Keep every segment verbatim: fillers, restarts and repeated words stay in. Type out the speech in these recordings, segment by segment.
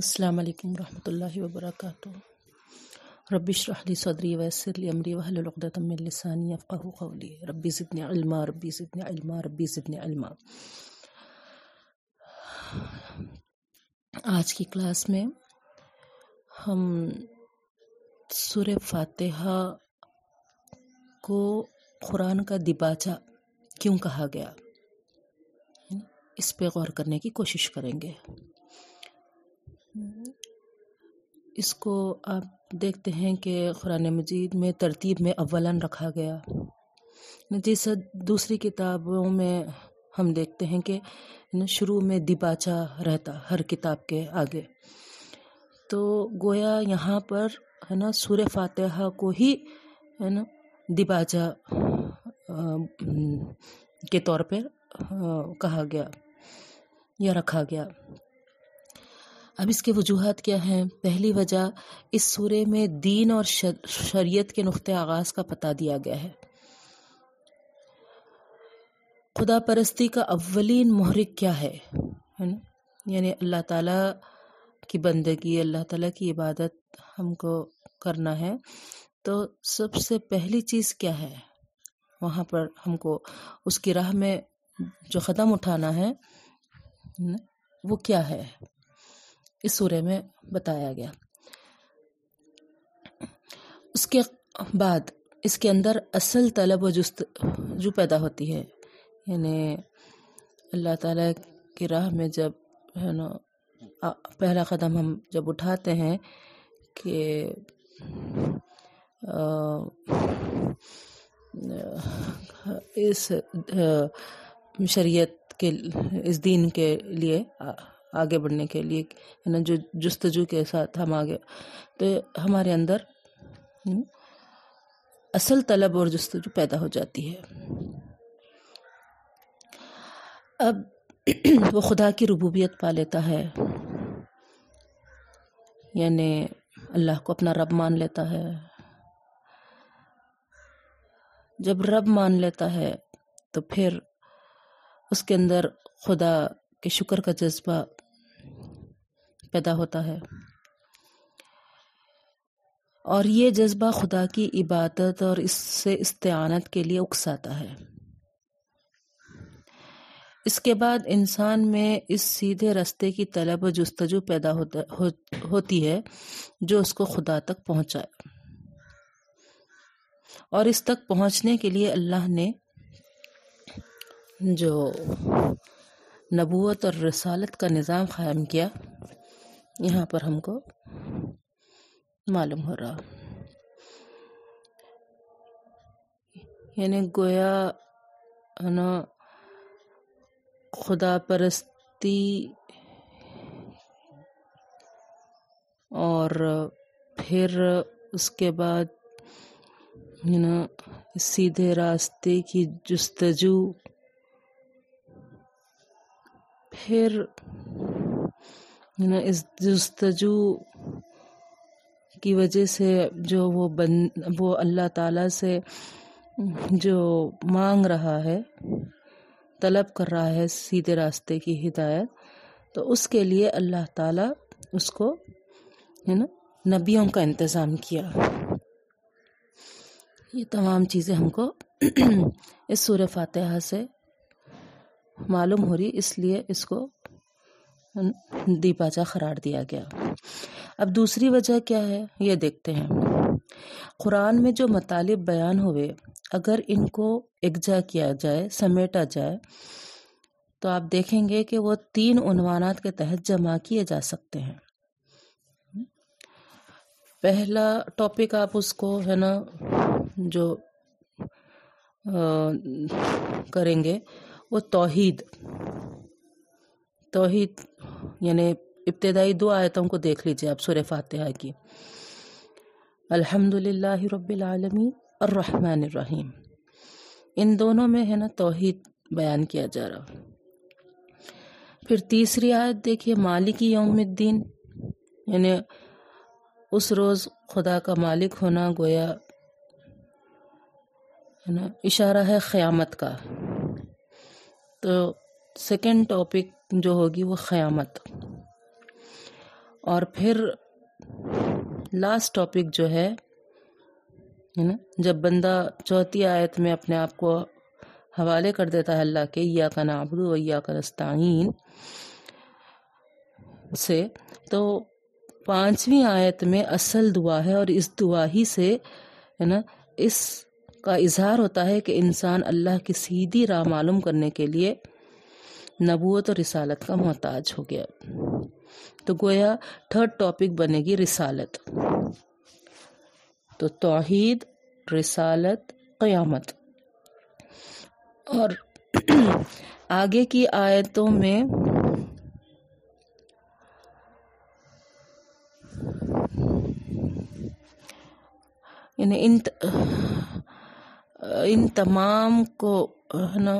السلام علیکم ورحمۃ اللہ وبرکاتہ۔ رب اشرح لی صدری ویسر لی امری واحلل عقدۃ من لسانی یفقہوا قولی۔ ربی زدنی علما ربی زدنی علما ربی زدنی علما۔ آج کی کلاس میں ہم سورہ فاتحہ کو قرآن کا دباچہ کیوں کہا گیا اس پہ غور کرنے کی کوشش کریں گے۔ اس کو آپ دیکھتے ہیں کہ قرآن مجید میں ترتیب میں اولاً رکھا گیا، جیسا دوسری کتابوں میں ہم دیکھتے ہیں کہ شروع میں دباچہ رہتا ہر کتاب کے آگے، تو گویا یہاں پر ہے نا سورہ فاتحہ کو ہی ہے نا دباچہ کے طور پہ کہا گیا یا رکھا گیا۔ اب اس کے وجوہات کیا ہیں؟ پہلی وجہ، اس سورے میں دین اور شریعت کے نقطۂ آغاز کا پتہ دیا گیا ہے۔ خدا پرستی کا اولین محرک کیا ہے، یعنی اللہ تعالیٰ کی بندگی، اللہ تعالیٰ کی عبادت ہم کو کرنا ہے، تو سب سے پہلی چیز کیا ہے؟ وہاں پر ہم کو اس کی راہ میں جو قدم اٹھانا ہے وہ کیا ہے، اس سورے میں بتایا گیا۔ اس کے بعد اس کے اندر اصل طلب و جستجو پیدا ہوتی ہے، یعنی اللہ تعالیٰ کی راہ میں جب ہے نا پہلا قدم ہم جب اٹھاتے ہیں کہ اس شریعت کے اس دین کے لیے آگے بڑھنے کے لیے ہے نا جو جستجو کے ساتھ ہم آگے، تو ہمارے اندر اصل طلب اور جستجو پیدا ہو جاتی ہے۔ اب وہ خدا کی ربوبیت پا لیتا ہے، یعنی اللہ کو اپنا رب مان لیتا ہے۔ جب رب مان لیتا ہے تو پھر اس کے اندر خدا کے شکر کا جذبہ پیدا ہوتا ہے، اور یہ جذبہ خدا کی عبادت اور اس سے استعانت کے لیے اکساتا ہے۔ اس کے بعد انسان میں اس سیدھے راستے کی طلب و جستجو پیدا ہوتا ہوتی ہے جو اس کو خدا تک پہنچائے، اور اس تک پہنچنے کے لیے اللہ نے جو نبوت اور رسالت کا نظام قائم کیا، یہاں پر ہم کو معلوم ہو رہا۔ یعنی گویا ہے نا خدا پرستی اور پھر اس کے بعد ہے نا سیدھے راستے کی جستجو، پھر اس جستجو کی وجہ سے جو وہ بند وہ اللہ تعالیٰ سے جو مانگ رہا ہے، طلب کر رہا ہے سیدھے راستے کی ہدایت، تو اس کے لیے اللہ تعالیٰ اس کو ہے نا نبیوں کا انتظام کیا۔ یہ تمام چیزیں ہم کو اس سورہ فاتحہ سے معلوم ہو رہی، اس لیے اس کو دباچہ قرار دیا گیا۔ اب دوسری وجہ کیا ہے، یہ دیکھتے ہیں۔ قرآن میں جو مطالب بیان ہوئے، اگر ان کو یکجا کیا جائے، سمیٹا جائے، تو آپ دیکھیں گے کہ وہ تین عنوانات کے تحت جمع کیے جا سکتے ہیں۔ پہلا ٹاپک آپ اس کو ہے نا جو کریں گے وہ توحید توحید یعنی ابتدائی دو آیتوں کو دیکھ لیجیے آپ سورہ فاتحہ کی، الحمدللہ رب العالمین الرحمن الرحیم، ان دونوں میں ہے نا توحید بیان کیا جا رہا۔ پھر تیسری آیت دیکھیے مالک یوم الدین، یعنی اس روز خدا کا مالک ہونا، گویا ہے نا اشارہ ہے قیامت کا۔ تو سیکنڈ ٹاپک جو ہوگی وہ قیامت۔ اور پھر لاسٹ ٹاپک جو ہے نا، جب بندہ چوتھی آیت میں اپنے آپ کو حوالے کر دیتا ہے اللہ کے ایا کا نعبد و ایا کا نستعین سے، تو پانچویں آیت میں اصل دعا ہے، اور اس دعا ہی سے ہے نا اس کا اظہار ہوتا ہے کہ انسان اللہ کی سیدھی راہ معلوم کرنے کے لیے نبوت اور رسالت کا محتاج ہو گیا. تو گویا تھرڈ ٹاپک بنے گی رسالت. تو توحید، رسالت، قیامت. اور آگے کی آیتوں میں یعنی ان ان تمام کو ہے نا،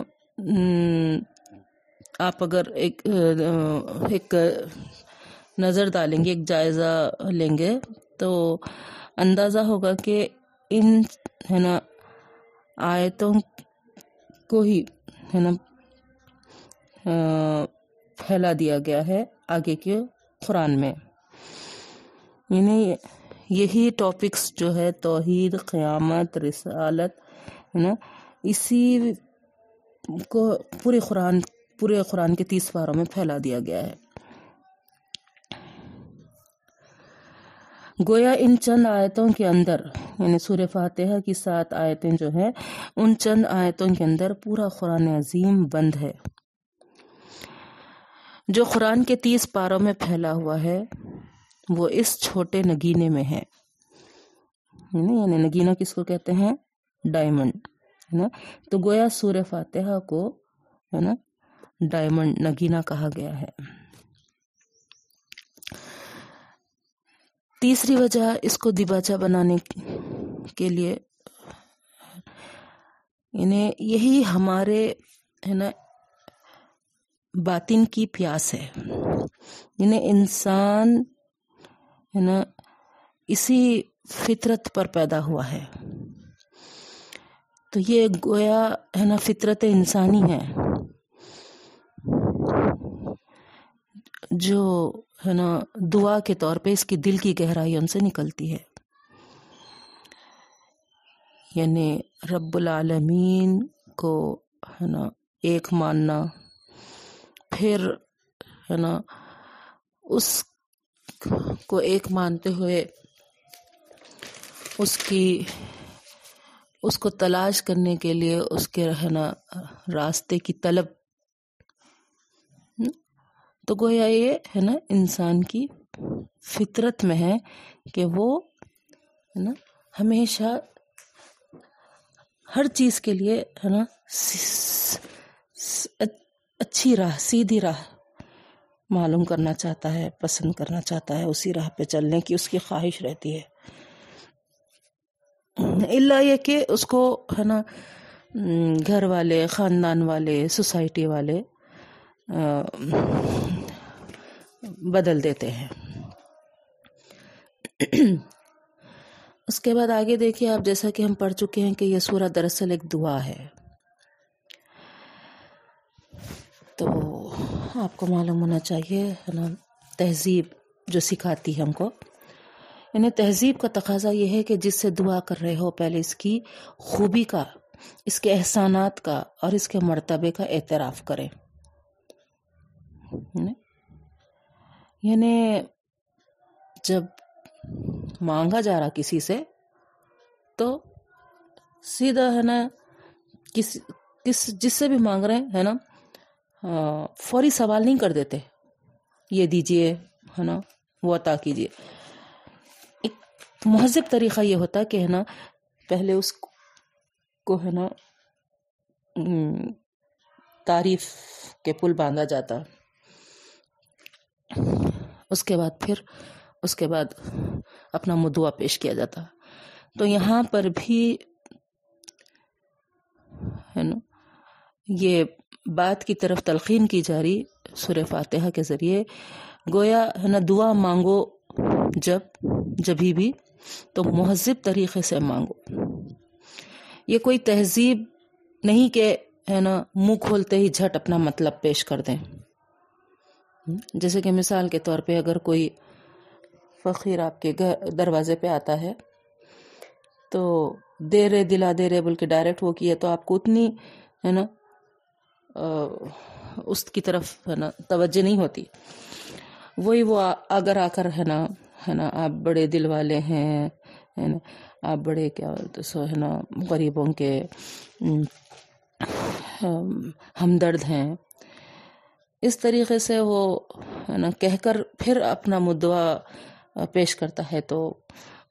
آپ اگر ایک ایک نظر ڈالیں گے، ایک جائزہ لیں گے، تو اندازہ ہوگا کہ ان ہے نا آیتوں کو ہی ہے نا پھیلا دیا گیا ہے آگے کے قرآن میں. یعنی یہی ٹاپکس جو ہے توحید، قیامت، رسالت ہے نا، اسی کو پورے قرآن پورے قرآن کے تیس پاروں میں پھیلا دیا گیا ہے. گویا ان چند آیتوں کے اندر، یعنی سورہ فاتحہ کی سات آیتیں جو ہیں، ان چند آیتوں کے اندر پورا قرآن عظیم بند ہے، جو قرآن کے تیس پاروں میں پھیلا ہوا ہے. وہ اس چھوٹے نگینے میں ہے، یعنی نگینہ کس کو کہتے ہیں؟ ڈائمنڈ، ہے نا. تو گویا سورہ فاتحہ کو ہے نا ڈائمنڈ، نگینہ کہا گیا ہے. تیسری وجہ اس کو دیباچہ بنانے کے لیے، یعنی یہی ہمارے ہے نا باطن کی پیاس ہے. یعنی انسان ہے نا اسی فطرت پر پیدا ہوا ہے، تو یہ گویا ہے نا فطرت انسانی ہے جو ہے نا دعا کے طور پہ اس کی دل کی گہرائیوں سے نکلتی ہے. یعنی رب العالمین کو ہے نا ایک ماننا، پھر ہے نا اس کو ایک مانتے ہوئے اس کی اس کو تلاش کرنے کے لیے اس کے ہے نا راستے کی طلب. تو گویا یہ ہے نا انسان کی فطرت میں ہے کہ وہ ہے نا ہمیشہ ہر چیز کے لیے ہے نا اچھی راہ، سیدھی راہ معلوم کرنا چاہتا ہے، پسند کرنا چاہتا ہے، اسی راہ پہ چلنے کی اس کی خواہش رہتی ہے. الا یہ کہ اس کو ہے نا گھر والے، خاندان والے، سوسائٹی والے بدل دیتے ہیں. اس کے بعد آگے دیکھیے آپ، جیسا کہ ہم پڑھ چکے ہیں کہ یہ سورہ دراصل ایک دعا ہے. تو آپ کو معلوم ہونا چاہیے ہے نا تہذیب جو سکھاتی ہے ہم کو، یعنی تہذیب کا تقاضا یہ ہے کہ جس سے دعا کر رہے ہو پہلے اس کی خوبی کا، اس کے احسانات کا اور اس کے مرتبے کا اعتراف کریں. یعنی جب مانگا جا رہا کسی سے تو سیدھا ہے نا کس کس جس سے بھی مانگ رہے ہیں نا فوری سوال نہیں کر دیتے، یہ دیجئے ہے نا وہ عطا کیجئے. ایک مہذب طریقہ یہ ہوتا کہ ہے نا پہلے اس کو ہے نا تعریف کے پل باندھا جاتا، اس کے بعد پھر اس کے بعد اپنا مدعا پیش کیا جاتا. تو یہاں پر بھی ہے نا یہ بات کی طرف تلقین کی جا رہی سورہ فاتحہ کے ذریعے. گویا ہے نا دعا مانگو جب جبھی بھی تو مہذب طریقے سے مانگو. یہ کوئی تہذیب نہیں کہ ہے نا منہ کھولتے ہی جھٹ اپنا مطلب پیش کر دیں. جیسے کہ مثال کے طور پہ اگر کوئی فقیر آپ کے گھر دروازے پہ آتا ہے تو دے رے دلا دے رے بول کے ڈائریکٹ وہ کیا، تو آپ کو اتنی ہے نا اس کی طرف ہے نا توجہ نہیں ہوتی. وہی وہ اگر آ کر ہے نا ہے نا آپ بڑے دل والے ہیں، ہے نا آپ بڑے کیا بولتے سو ہے نا غریبوں کے ہمدرد ہیں، اس طریقے سے وہ ہے نا کہہ کر پھر اپنا مدعا پیش کرتا ہے. تو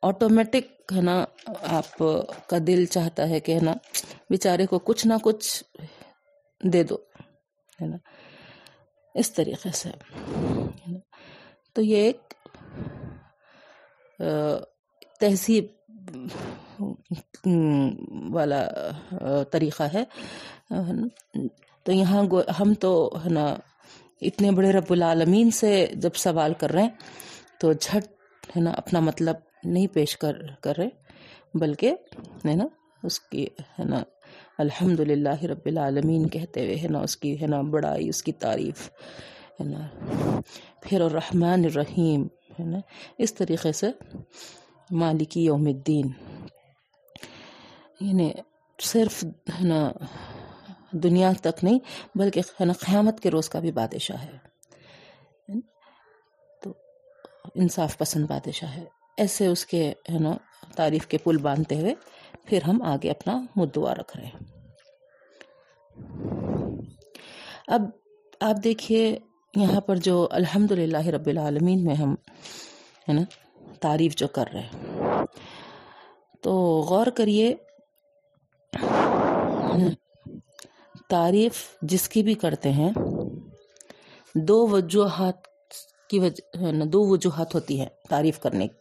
آٹومیٹک ہے نا آپ کا دل چاہتا ہے کہ ہے نا بیچارے کو کچھ نہ کچھ دے دو، ہے نا اس طریقے سے. تو یہ ایک تہذیب والا طریقہ ہے. تو یہاں ہم تو ہے نا اتنے بڑے رب العالمین سے جب سوال کر رہے ہیں تو جھٹ ہے نا اپنا مطلب نہیں پیش کر کر رہے، بلکہ ہے نا اس کی ہے نا الحمدللہ رب العالمین کہتے ہوئے ہے نا اس کی ہے نا بڑائی، اس کی تعریف ہے نا، پھر الرحمن الرحیم ہے نا، اس طریقے سے مالکی یوم الدین. یعنی صرف ہے نا دنیا تک نہیں بلکہ ہے نا قیامت کے روز کا بھی بادشاہ ہے، تو انصاف پسند بادشاہ ہے. ایسے اس کے ہے نا تعریف کے پل باندھتے ہوئے پھر ہم آگے اپنا مدعا رکھ رہے ہیں. اب آپ دیکھیے یہاں پر جو الحمدللہ رب العالمین میں ہم ہے نا تعریف جو کر رہے ہیں، تو غور کریے تعریف جس کی بھی کرتے ہیں دو وجوہات کی وجہ دو وجوہات ہوتی ہیں تعریف کرنے کی.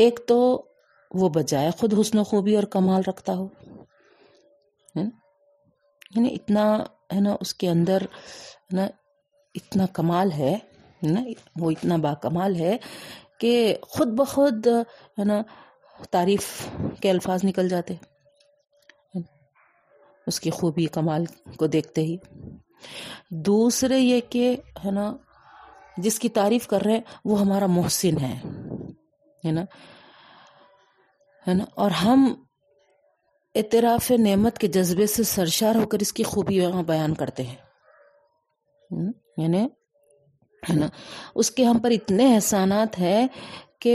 ایک تو وہ بجائے خود حسن و خوبی اور کمال رکھتا ہو، یعنی اتنا ہے نا اس کے اندر نا اتنا کمال ہے نا، وہ اتنا با کمال ہے کہ خود بخود ہے نا تعریف کے الفاظ نکل جاتے اس کی خوبی کمال کو دیکھتے ہی. دوسرے یہ کہ ہے نا جس کی تعریف کر رہے ہیں وہ ہمارا محسن ہے، ہے نا ہے نا اور ہم اعتراف نعمت کے جذبے سے سرشار ہو کر اس کی خوبیاں بیان کرتے ہیں. یعنی ہے نا اس کے ہم پر اتنے احسانات ہیں کہ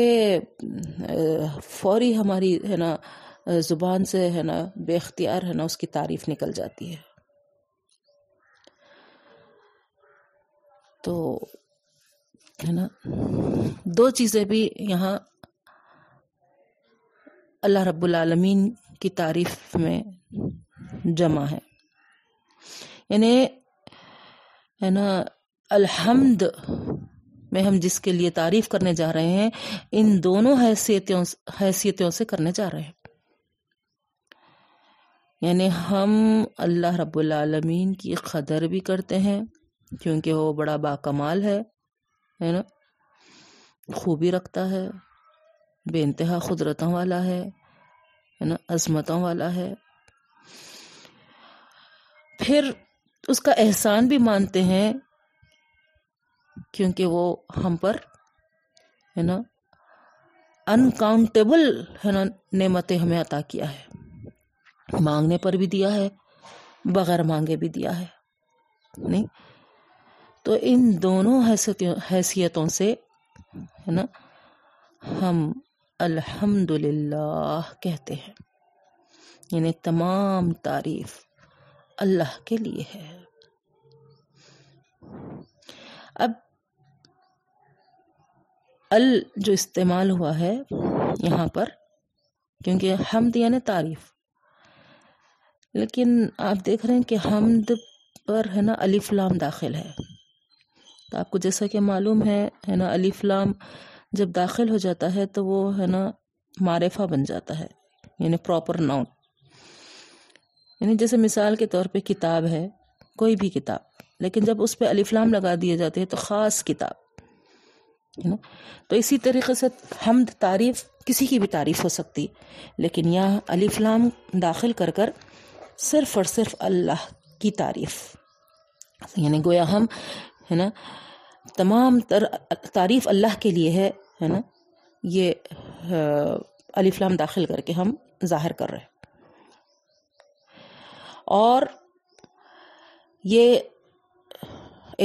فوری ہماری ہے نا زبان سے ہے نا بے اختیار ہے نا اس کی تعریف نکل جاتی ہے. تو ہے نا دو چیزیں بھی یہاں اللہ رب العالمین کی تعریف میں جمع ہے. یعنی ہے نا الحمد میں ہم جس کے لیے تعریف کرنے جا رہے ہیں ان دونوں حیثیتوں حیثیتوں سے کرنے جا رہے ہیں. یعنی ہم اللہ رب العالمین کی قدر بھی کرتے ہیں کیونکہ وہ بڑا باکمال ہے، ہے نا خوبی رکھتا ہے، بے انتہا قدرتوں والا ہے، ہے نا عظمتوں والا ہے. پھر اس کا احسان بھی مانتے ہیں کیونکہ وہ ہم پر ہے نا انکاؤنٹیبل ہے نا نعمتیں ہمیں عطا کیا ہے، مانگنے پر بھی دیا ہے، بغیر مانگے بھی دیا ہے. نہیں تو ان دونوں حیثیتوں سے ہے نا ہم الحمدللہ کہتے ہیں. یعنی تمام تعریف اللہ کے لیے ہے. اب ال جو استعمال ہوا ہے یہاں پر کیونکہ حمد یعنی تعریف، لیکن آپ دیکھ رہے ہیں کہ حمد پر ہے نا الف لام داخل ہے. تو آپ کو جیسا کہ معلوم ہے ہے نا الف لام جب داخل ہو جاتا ہے تو وہ ہے نا معرفہ بن جاتا ہے، یعنی پراپر ناؤن. یعنی جیسے مثال کے طور پہ کتاب ہے، کوئی بھی کتاب، لیکن جب اس پہ الف لام لگا دیے جاتے ہیں تو خاص کتاب، ہے نا. تو اسی طریقے سے حمد تعریف کسی کی بھی تعریف ہو سکتی، لیکن یہاں الف لام داخل کر کر صرف اور صرف اللہ کی تعریف. یعنی گویا ہم ہے نا تمام تر تعریف اللہ کے لیے ہے ہے نا، یہ الف لام داخل کر کے ہم ظاہر کر رہے ہیں. اور یہ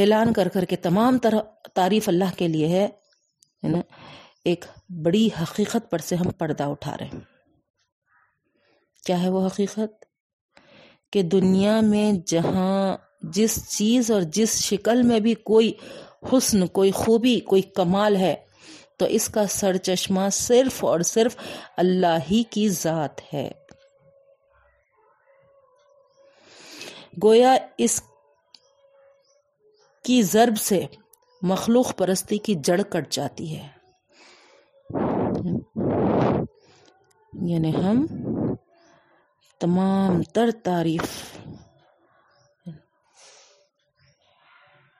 اعلان کر کر کے تمام تر تعریف اللہ کے لیے ہے نا، ایک بڑی حقیقت پر سے ہم پردہ اٹھا رہے ہیں. کیا ہے وہ حقیقت؟ کہ دنیا میں جہاں جس چیز اور جس شکل میں بھی کوئی حسن، کوئی خوبی، کوئی کمال ہے، تو اس کا سر چشمہ صرف اور صرف اللہ ہی کی ذات ہے. گویا اس کی ضرب سے مخلوق پرستی کی جڑ کٹ جاتی ہے، یعنی ہم تمام تر تعریف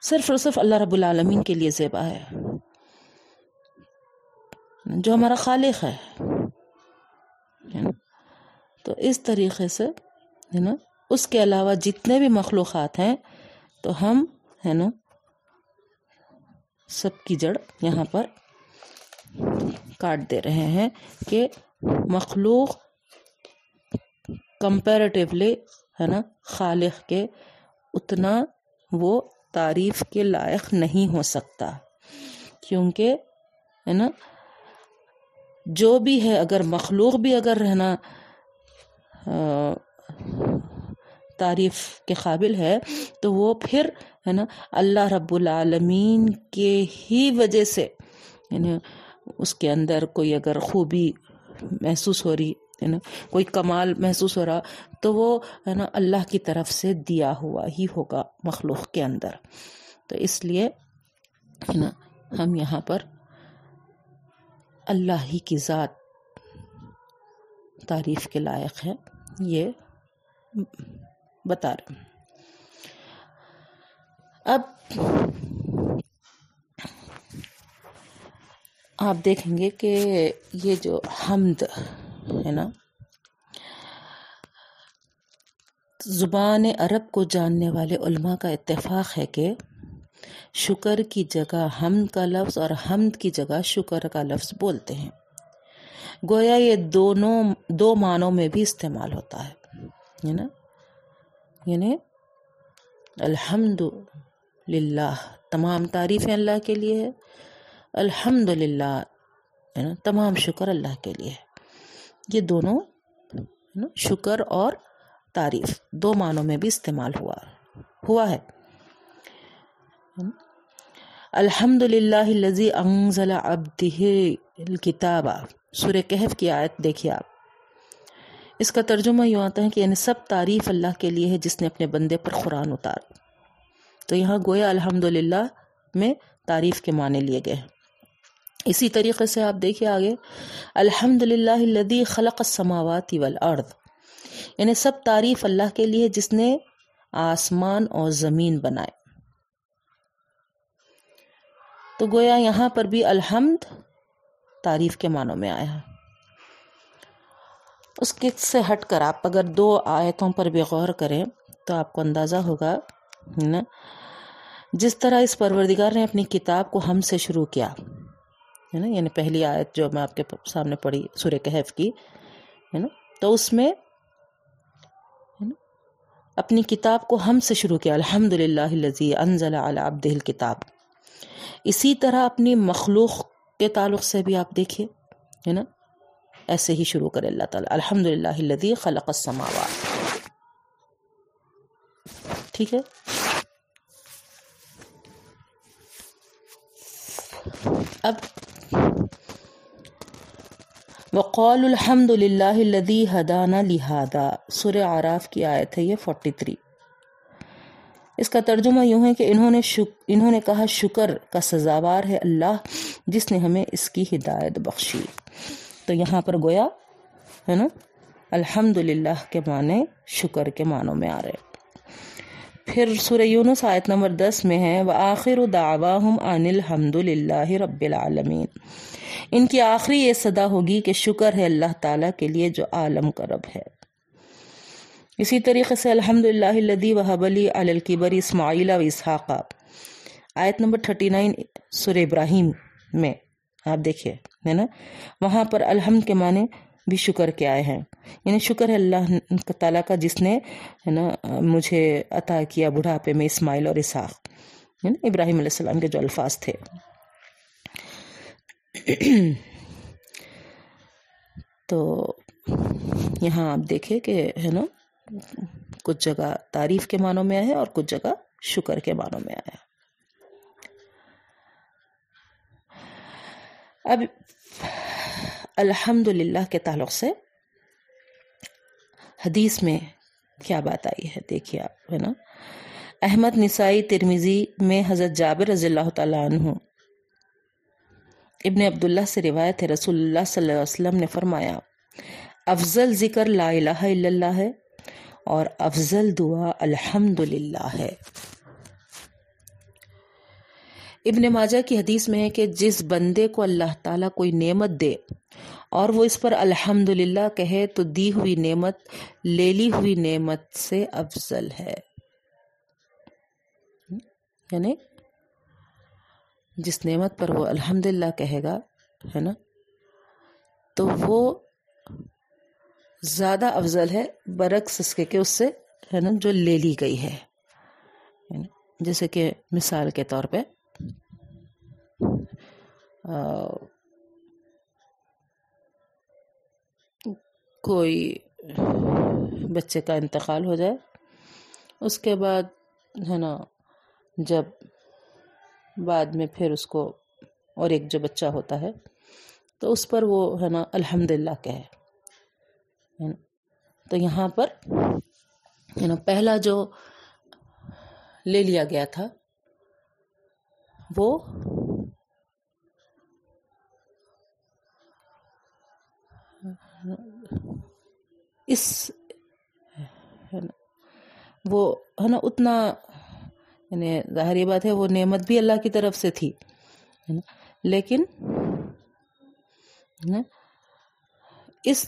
صرف اور صرف اللہ رب العالمین کے لیے زیبا ہے، جو ہمارا خالق ہے. تو اس طریقے سے ہے نا، اس کے علاوہ جتنے بھی مخلوقات ہیں، تو ہم ہے نا سب کی جڑ یہاں پر کاٹ دے رہے ہیں کہ مخلوق کمپیریٹیولی ہے نا خالق کے اتنا وہ تعریف کے لائق نہیں ہو سکتا، کیونکہ ہے نا جو بھی ہے، اگر مخلوق بھی اگر رہنا تعریف کے قابل ہے، تو وہ پھر ہے نا اللہ رب العالمین کے ہی وجہ سے، یعنی اس کے اندر کوئی اگر خوبی محسوس ہو رہی ہے نا، کوئی کمال محسوس ہو رہا، تو وہ ہے نا اللہ کی طرف سے دیا ہوا ہی ہوگا مخلوق کے اندر. تو اس لیے ہے نا ہم یہاں پر اللہ ہی کی ذات تعریف کے لائق ہے، یہ بتا رہے ہیں. اب آپ دیکھیں گے کہ یہ جو حمد ہے نا، زبان عرب کو جاننے والے علماء کا اتفاق ہے کہ شکر کی جگہ حمد کا لفظ اور حمد کی جگہ شکر کا لفظ بولتے ہیں. گویا یہ دونوں دو معنوں میں بھی استعمال ہوتا ہے نا، یعنی الحمد للہ تمام تعریفیں اللہ کے لیے ہے، الحمد للہ ہے نا تمام شکر اللہ کے لیے ہے. یہ دونوں شکر اور تعریف دو معنوں میں بھی استعمال ہوا ہوا ہے. الحمد للہ الذی انزل عبدہ الکتاب، سورہ کہف کی آیت دیکھیے آپ. اس کا ترجمہ یوں آتا ہے کہ یعنی سب تعریف اللہ کے لیے ہے جس نے اپنے بندے پر قرآن اتارا. تو یہاں گویا الحمدللہ میں تعریف کے معنی لیے گئے. اسی طریقے سے آپ دیکھیے آگے، الحمدللہ الذی خلق السماوات والارض، یعنی سب تعریف اللہ کے لیے جس نے آسمان اور زمین بنائے. تو گویا یہاں پر بھی الحمد تعریف کے معنوں میں آیا ہے. اس کے سے ہٹ کر آپ اگر دو آیتوں پر بھی غور کریں تو آپ کو اندازہ ہوگا نا، جس طرح اس پروردگار نے اپنی کتاب کو ہم سے شروع کیا ہے نا، یعنی پہلی آیت جو میں آپ کے سامنے پڑھی سورہ کہف کی ہے نا، تو اس میں اپنی کتاب کو ہم سے شروع کیا، الحمدللہ الذی انزل علی عبدہ الکتاب. اسی طرح اپنی مخلوق کے تعلق سے بھی آپ دیکھیے ہے نا، ایسے ہی شروع کرے اللہ تعالیٰ، الحمدللہ الذی خلق السماوات. ٹھیک ہے، اب وقال الحمدللہ الذی ہدانا لہذا، سورہ اعراف کی آیت ہے یہ تینتالیس. اس کا ترجمہ یوں ہے کہ انہوں نے شک... انہوں نے کہا شکر کا سزاوار ہے اللہ جس نے ہمیں اس کی ہدایت بخشی. تو یہاں پر گویا ہے نا الحمدللہ کے معنی شکر کے معنوں میں آ رہے. پھر سورہ یونس آیت نمبر دس میں ہے، وآخر دعواہم ان الحمدللہ رب العالمین، ان کی آخری یہ صدا ہوگی کہ شکر ہے اللہ تعالیٰ کے لیے جو عالم کا رب ہے. اسی طریقے سے الحمدللہ الذی وہب لی علی الکبر اسماعیل و اسحاق، آیت نمبر تھرٹی نائن سورہ ابراہیم میں آپ دیکھیں ہے نا، وہاں پر الحمد کے معنی بھی شکر کے آئے ہیں، یعنی شکر ہے اللہ تعالیٰ کا جس نے ہے نا مجھے عطا کیا بڑھاپے میں اسماعیل اور اسحاق، یعنی ابراہیم علیہ السلام کے جو الفاظ تھے۔ تو یہاں آپ دیکھیں کہ ہے نا کچھ جگہ تعریف کے معنوں میں آیا ہے اور کچھ جگہ شکر کے معنوں میں آیا ہے۔ اب الحمدللہ کے تعلق سے حدیث میں کیا بات آئی ہے، دیکھیے آپ ہے نا، احمد، نسائی، ترمذی میں حضرت جابر رضی اللہ تعالیٰ عنہ ابن عبداللہ سے روایت ہے، رسول اللہ صلی اللہ علیہ وسلم نے فرمایا افضل ذکر لا الہ الا اللہ ہے اور افضل دعا الحمدللہ ہے۔ ابن ماجہ کی حدیث میں ہے کہ جس بندے کو اللہ تعالیٰ کوئی نعمت دے اور وہ اس پر الحمدللہ کہے تو دی ہوئی نعمت لے لی ہوئی نعمت سے افضل ہے، یعنی جس نعمت پر وہ الحمدللہ کہے گا ہے نا تو وہ زیادہ افضل ہے برعکس اس کے کہ اس سے ہے نا جو لے لی گئی ہے۔ جیسے کہ مثال کے طور پہ کوئی بچے کا انتقال ہو جائے، اس کے بعد ہے نا جب بعد میں پھر اس کو اور ایک جو بچہ ہوتا ہے تو اس پر وہ ہے نا الحمدللہ کہے، تو یہاں پر ہے نا پہلا جو لے لیا گیا تھا وہ اس وہ ہے نا اتنا یعنی ظاہر یہ بات ہے وہ نعمت بھی اللہ کی طرف سے تھی، لیکن اس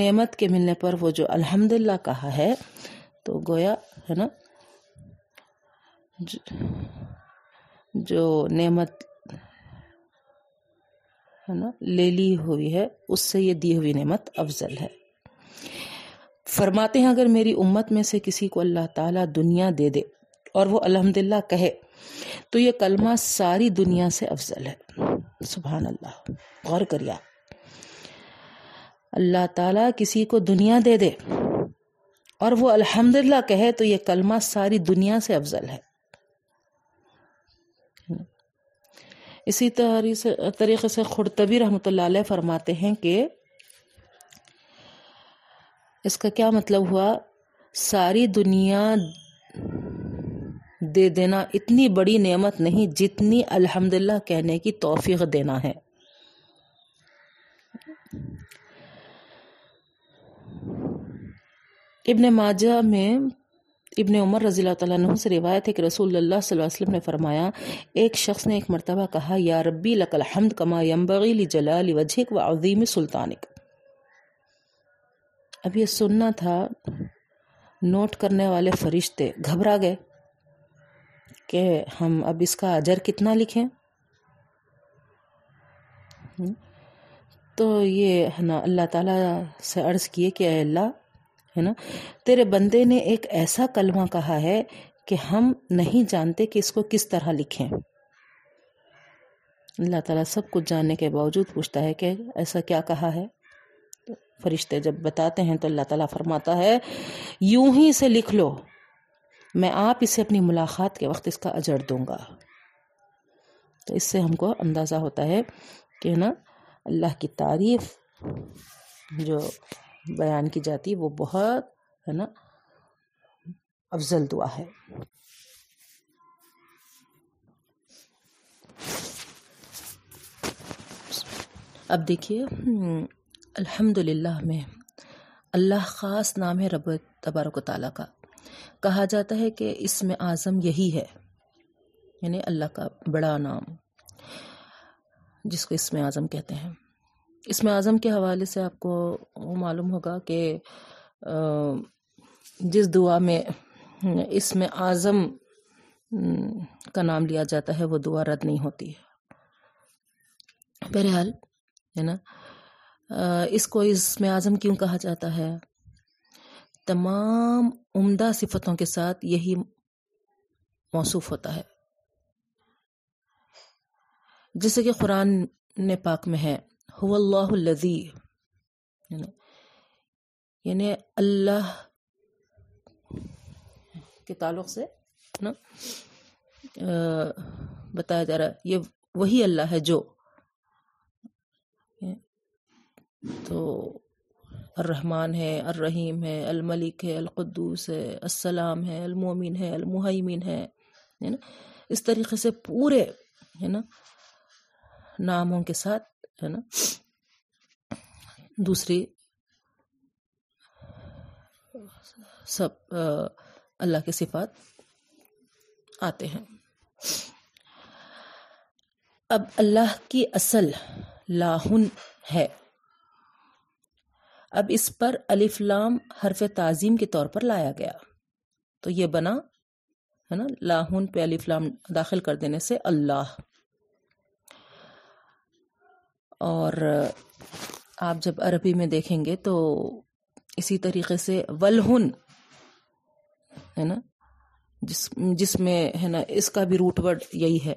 نعمت کے ملنے پر وہ جو الحمدللہ کہا ہے تو گویا ہے نا جو نعمت ہے نا لے لی ہوئی ہے اس سے یہ دی ہوئی نعمت افضل ہے۔ فرماتے ہیں اگر میری امت میں سے کسی کو اللہ تعالیٰ دنیا دے دے اور وہ الحمدللہ کہے تو یہ کلمہ ساری دنیا سے افضل ہے۔ سبحان اللہ، غور کریا، اللہ تعالیٰ کسی کو دنیا دے دے اور وہ الحمدللہ کہے تو یہ کلمہ ساری دنیا سے افضل ہے۔ اسی طریقے سے قرطبی رحمۃ اللہ علیہ فرماتے ہیں کہ اس کا کیا مطلب ہوا، ساری دنیا دے دینا اتنی بڑی نعمت نہیں جتنی الحمدللہ کہنے کی توفیق دینا ہے۔ ابن ماجہ میں ابن عمر رضی اللہ تعالیٰ عنہ سے روایت ہے کہ رسول اللہ صلی اللہ علیہ وسلم نے فرمایا ایک شخص نے ایک مرتبہ کہا یا ربی لک الحمد کما ینبغی لجلال وجہک وعظیم سلطانک۔ اب یہ سننا تھا، نوٹ کرنے والے فرشتے گھبرا گئے کہ ہم اب اس کا اجر کتنا لکھیں، تو یہ ہے نا اللہ تعالیٰ سے عرض کیے کہ اے اللہ ہے نا تیرے بندے نے ایک ایسا کلمہ کہا ہے کہ ہم نہیں جانتے کہ اس کو کس طرح لکھیں۔ اللہ تعالیٰ سب کچھ جاننے کے باوجود پوچھتا ہے کہ ایسا کیا کہا ہے، فرشتے جب بتاتے ہیں تو اللہ تعالیٰ فرماتا ہے یوں ہی اسے لکھ لو، میں آپ اسے اپنی ملاقات کے وقت اس کا اجر دوں گا۔ تو اس سے ہم کو اندازہ ہوتا ہے کہ نا اللہ کی تعریف جو بیان کی جاتی وہ بہت ہے نا افضل دعا ہے۔ اب دیکھیے الحمدللہ میں اللہ خاص نام ہے رب تبارک و تعالیٰ کا، کہا جاتا ہے کہ اس میں اعظم یہی ہے، یعنی اللہ کا بڑا نام جس کو اس میں اعظم کہتے ہیں۔ اس میں اعظم کے حوالے سے آپ کو معلوم ہوگا کہ جس دعا میں اس میں اعظم کا نام لیا جاتا ہے وہ دعا رد نہیں ہوتی ہے. بہرحال ہے نا اس کو اسم اعظم کیوں کہا جاتا ہے؟ تمام عمدہ صفتوں کے ساتھ یہی موصوف ہوتا ہے، جیسے کہ قرآن نے پاک میں ہے هو اللہ الذی، یعنی اللہ کے تعلق سے نا بتایا جا رہا ہے یہ وہی اللہ ہے جو، تو الرحمن ہے، الرحیم ہے، الملک ہے، القدوس ہے، السلام ہے، المومن ہے، المہیمن ہے، نا اس طریقے سے پورے ہے نا ناموں کے ساتھ ہے نا دوسری سب اللہ کے صفات آتے ہیں. اب اللہ کی اصل لاہن ہے، اب اس پر الف لام حرف تعظیم کے طور پر لایا گیا تو یہ بنا ہے نا لاہن پہ الف لام داخل کر دینے سے اللہ. اور آپ جب عربی میں دیکھیں گے تو اسی طریقے سے ولہن ہے نا جس جس میں ہے نا اس کا بھی روٹ ورڈ یہی ہے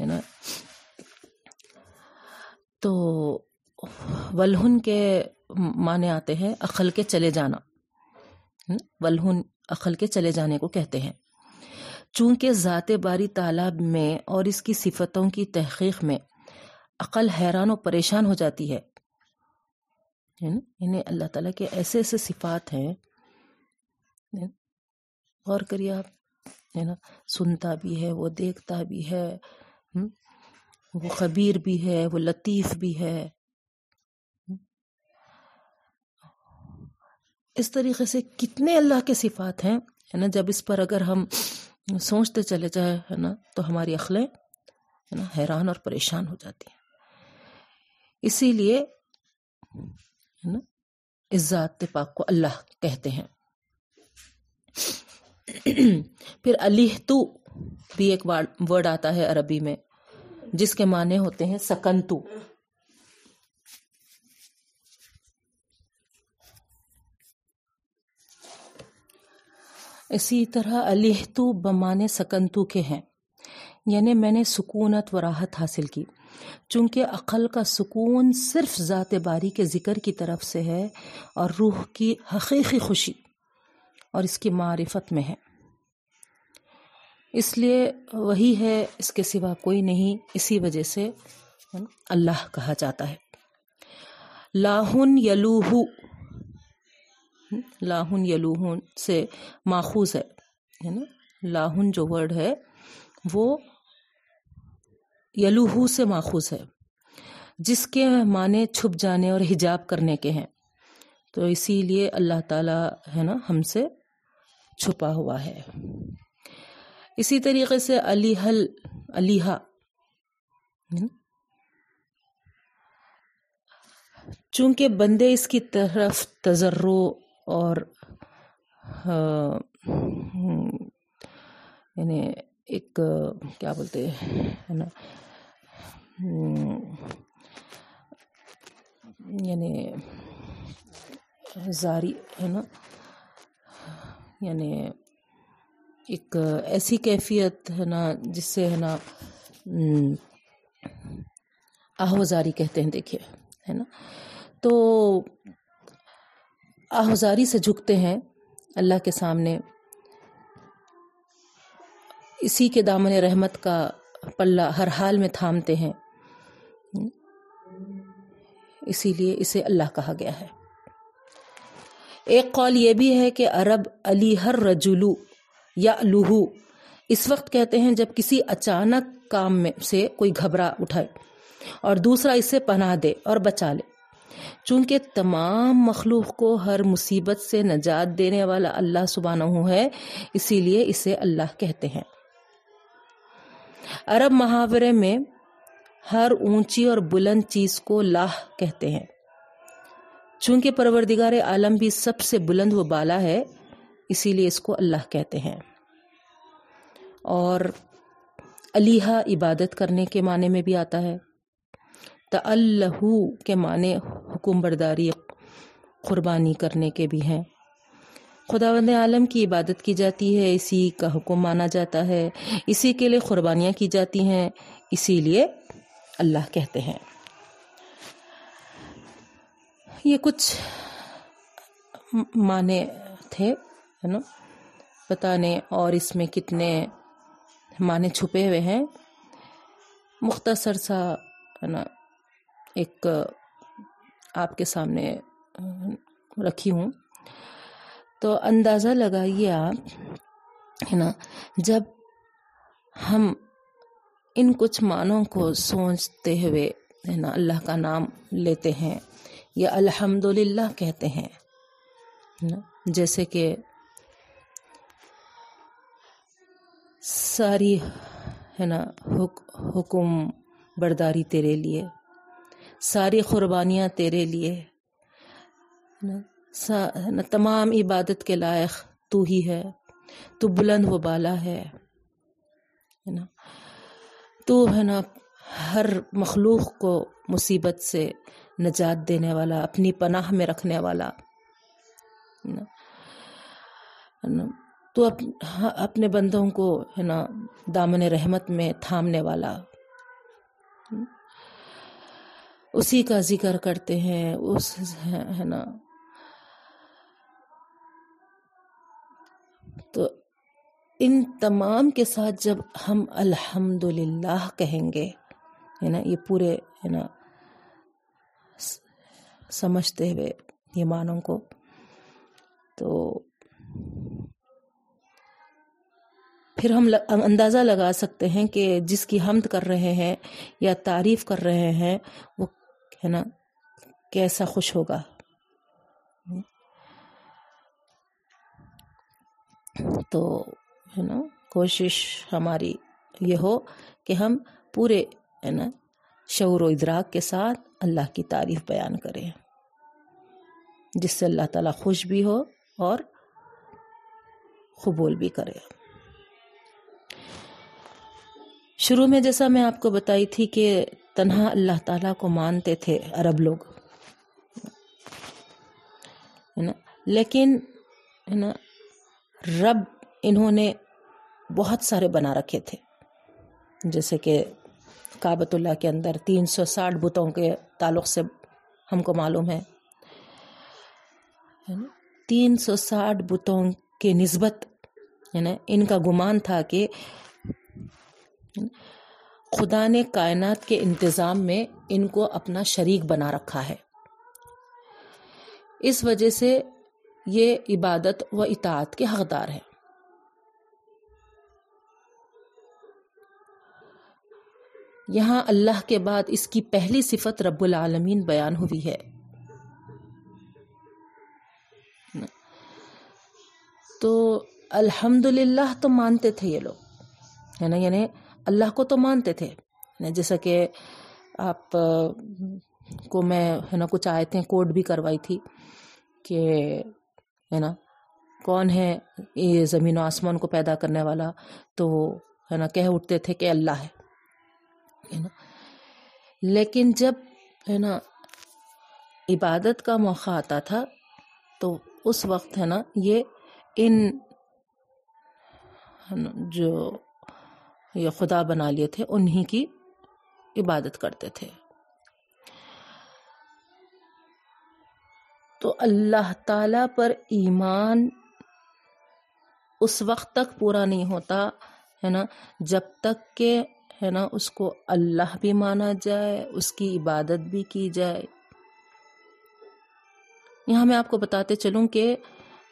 ہے نا، تو ولہن کے معنی آتے ہیں عقل کے چلے جانا، ولہن عقل کے چلے جانے کو کہتے ہیں. چونکہ ذات باری تعالیٰ میں اور اس کی صفتوں کی تحقیق میں عقل حیران و پریشان ہو جاتی ہے، یعنی اللہ تعالیٰ کے ایسے ایسے صفات ہیں، غور کریے آپ ہے نا، سنتا بھی ہے وہ، دیکھتا بھی ہے وہ، خبیر بھی ہے وہ، لطیف بھی ہے. اس طریقے سے کتنے اللہ کے صفات ہیں ہے نا، جب اس پر اگر ہم سوچتے چلے جائیں ہے نا تو ہماری عقلیں ہے نا حیران اور پریشان ہو جاتی ہیں. اسی لیے ہے نا اس ذات پاک کو اللہ کہتے ہیں. پھر الیہتو بھی ایک ورڈ آتا ہے عربی میں جس کے معنی ہوتے ہیں سکنتو، اسی طرح الیہتو بمانے سکنتو کے ہیں، یعنی میں نے سکونت و راحت حاصل کی. چونکہ عقل کا سکون صرف ذات باری کے ذکر کی طرف سے ہے اور روح کی حقیقی خوشی اور اس کی معرفت میں ہے، اس لیے وہی ہے، اس کے سوا کوئی نہیں، اسی وجہ سے اللہ کہا جاتا ہے. لاہن یلوہو، لاہن یلوہن سے ماخوذ ہے نا، لاہن جو ورڈ ہے وہ یلوہو سے ماخوذ ہے جس کے معنی چھپ جانے اور حجاب کرنے کے ہیں، تو اسی لیے اللہ تعالیٰ ہے نا ہم سے چھپا ہوا ہے. اسی طریقے سے الیہل، الیہا، چونکہ بندے اس کی طرف تضرع اور یعنی ایک کیا بولتے ہیں نا یعنی زاری ہے نا، یعنی ایک ایسی کیفیت ہے نا جس سے ہے نا آہوزاری کہتے ہیں، دیکھیے ہے نا، تو آہوزاری سے جھکتے ہیں اللہ کے سامنے، اسی کے دامن رحمت کا پلہ ہر حال میں تھامتے ہیں، اسی لیے اسے اللہ کہا گیا ہے. ایک قول یہ بھی ہے کہ عرب الیہر رجلو یا لوہو اس وقت کہتے ہیں جب کسی اچانک کام میں سے کوئی گھبرا اٹھائے اور دوسرا اسے پناہ دے اور بچا لے. چونکہ تمام مخلوق کو ہر مصیبت سے نجات دینے والا اللہ سبحانہ ہے، اسی لیے اسے اللہ کہتے ہیں. عرب محاورے میں ہر اونچی اور بلند چیز کو لاہ کہتے ہیں. چونکہ پروردگار عالم بھی سب سے بلند و بالا ہے، اسی لیے اس کو اللہ کہتے ہیں. اور علیحہ عبادت کرنے کے معنی میں بھی آتا ہے. تعلّہ کے معنی حکم برداری قربانی کرنے کے بھی ہیں. خداوند عالم کی عبادت کی جاتی ہے، اسی کا حکم مانا جاتا ہے، اسی کے لیے قربانیاں کی جاتی ہیں، اسی لیے اللہ کہتے ہیں. یہ کچھ معنی تھے ہے نا بتانے، اور اس میں کتنے معنی چھپے ہوئے ہیں. مختصر سا ہے نا ایک آپ کے سامنے رکھی ہوں، تو اندازہ لگائیے آپ ہے نا، جب ہم ان کچھ معنوں کو سوچتے ہوئے ہے نا اللہ کا نام لیتے ہیں یا الحمدللہ کہتے ہیں نا، جیسے کہ ساری ہے نا حکم برداری تیرے لیے، ساری قربانیاں تیرے لیے نا، تمام عبادت کے لائق تو ہی ہے، تو بلند و بالا ہے نا، تو ہے نا ہر مخلوق کو مصیبت سے نجات دینے والا، اپنی پناہ میں رکھنے والا نا، تو اپنے بندوں کو ہے نا دامن رحمت میں تھامنے والا. اسی کا ذکر کرتے ہیں، اس ہے نا، تو ان تمام کے ساتھ جب ہم الحمدللہ کہیں گے ہے نا، یہ پورے ہے نا سمجھتے ہوئے یہ معنوں کو، تو پھر ہم اندازہ لگا سکتے ہیں کہ جس کی حمد کر رہے ہیں یا تعریف کر رہے ہیں وہ ہے نا کیسا خوش ہوگا. تو ہے نا کوشش ہماری یہ ہو کہ ہم پورے ہے نا شعور و ادراک کے ساتھ اللہ کی تعریف بیان کریں، جس سے اللہ تعالیٰ خوش بھی ہو اور قبول بھی کرے. شروع میں جیسا میں آپ کو بتائی تھی کہ تنہا اللہ تعالیٰ کو مانتے تھے عرب لوگ ہے نا، لیکن ہے نا رب انہوں نے بہت سارے بنا رکھے تھے، جیسے کہ کعبۃ اللہ کے اندر تین سو ساٹھ بتوں کے تعلق سے ہم کو معلوم ہے، تین سو ساٹھ بتوں کے نسبت ہے نا ان کا گمان تھا کہ خدا نے کائنات کے انتظام میں ان کو اپنا شریک بنا رکھا ہے، اس وجہ سے یہ عبادت و اطاعت کے حقدار ہیں. یہاں اللہ کے بعد اس کی پہلی صفت رب العالمین بیان ہوئی ہے، تو الحمدللہ تو مانتے تھے یہ لوگ ہے نا، یعنی اللہ کو تو مانتے تھے. جیسا کہ آپ کو میں ہے نا کچھ آیتیں کوٹ بھی کروائی تھی کہ ہے نا کون ہے یہ زمین و آسمان کو پیدا کرنے والا، تو ہے نا کہہ اٹھتے تھے کہ اللہ ہے نا، لیکن جب ہے نا عبادت کا موقع آتا تھا تو اس وقت ہے نا یہ ان جو یہ خدا بنا لیے تھے انہی کی عبادت کرتے تھے. تو اللہ تعالیٰ پر ایمان اس وقت تک پورا نہیں ہوتا ہے نا جب تک کہ ہے نا اس کو اللہ بھی مانا جائے، اس کی عبادت بھی کی جائے. یہاں میں آپ کو بتاتے چلوں کہ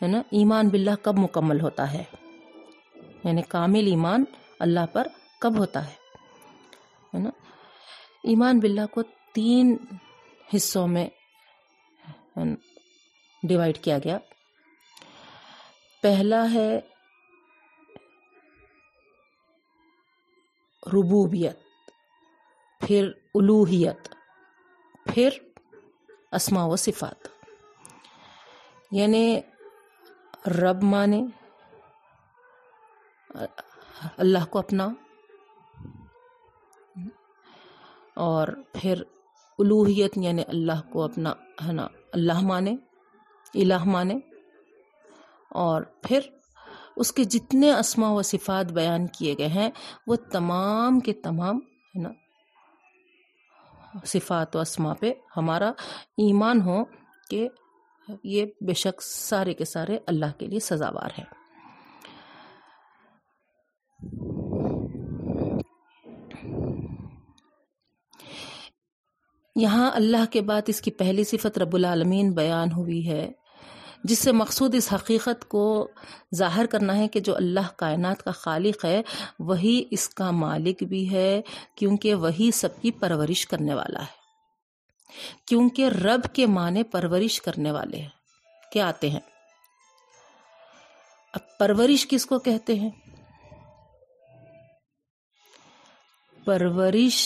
ہے نا ایمان باللہ کب مکمل ہوتا ہے، یعنی کامل ایمان اللہ پر کب ہوتا ہے نا. ایمان باللہ کو تین حصوں میں ڈیوائڈ کیا گیا. پہلا ہے ربوبیت، پھر الوہیت، پھر اسماء و صفات، یعنی رب مانے اللہ کو اپنا، اور پھر الوہیت یعنی اللہ کو اپنا ہے نا، اللہ مانے، الہ مانے، اور پھر اس کے جتنے اسماء و صفات بیان کیے گئے ہیں وہ تمام کے تمام ہے نا صفات و اسماء پہ ہمارا ایمان ہو کہ یہ بے شک سارے کے سارے اللہ کے لیے سزاوار ہیں۔ یہاں اللہ کے بعد اس کی پہلی صفت رب العالمین بیان ہوئی ہے، جس سے مقصود اس حقیقت کو ظاہر کرنا ہے کہ جو اللہ کائنات کا خالق ہے وہی اس کا مالک بھی ہے، کیونکہ وہی سب کی پرورش کرنے والا ہے، کیونکہ رب کے معنی پرورش کرنے والے ہیں کیا آتے ہیں۔ اب پرورش کس کو کہتے ہیں؟ پرورش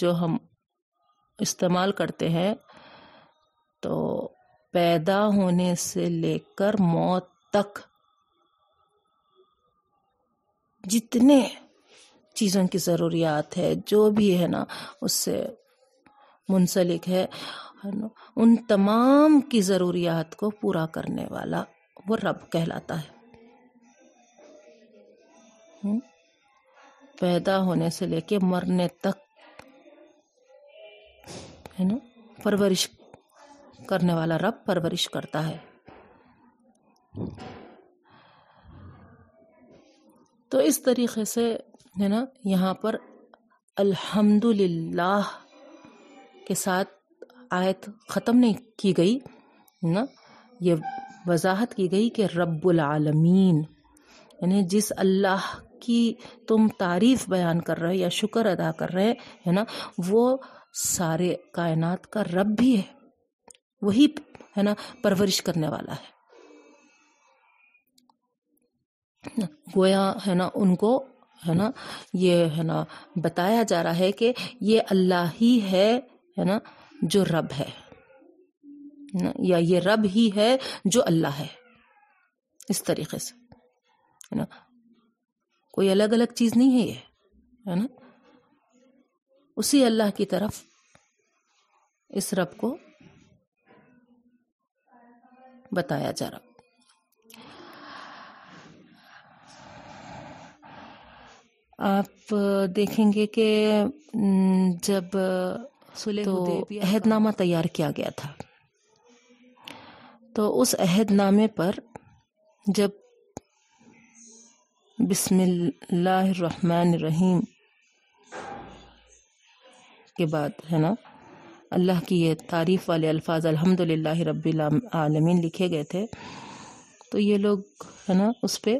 جو ہم استعمال کرتے ہیں تو پیدا ہونے سے لے کر موت تک جتنے چیزوں کی ضروریات ہے، جو بھی ہے نا اس سے منسلک ہے، ان تمام کی ضروریات کو پورا کرنے والا وہ رب کہلاتا ہے۔ پیدا ہونے سے لے کے مرنے تک ہے نا پرورش کرنے والا رب پرورش کرتا ہے۔ تو اس طریقے سے ہے نا یہاں پر الحمدللہ کے ساتھ آیت ختم نہیں کی گئی نا، یہ وضاحت کی گئی کہ رب العالمین یعنی جس اللہ کی تم تعریف بیان کر رہے یا شکر ادا کر رہے ہے نا، وہ سارے کائنات کا رب بھی ہے، وہی ہے نا پرورش کرنے والا ہے۔ گویا ہے نا ان کو ہے نا یہ ہے نا بتایا جا رہا ہے کہ یہ اللہ ہی ہے ہے نا جو رب ہے، یا یہ رب ہی ہے جو اللہ ہے۔ اس طریقے سے ہے نا کوئی الگ الگ چیز نہیں ہے، یہ ہے نا اسی اللہ کی طرف اس رب کو بتایا جا رہا۔ آپ دیکھیں گے کہ جب تو عہد نامہ تیار کیا گیا تھا تو اس عہد نامے پر جب بسم اللہ الرحمن الرحیم کے بعد ہے نا اللہ کی یہ تعریف والے الفاظ الحمدللہ رب العالمین لکھے گئے تھے، تو یہ لوگ ہے نا اس پہ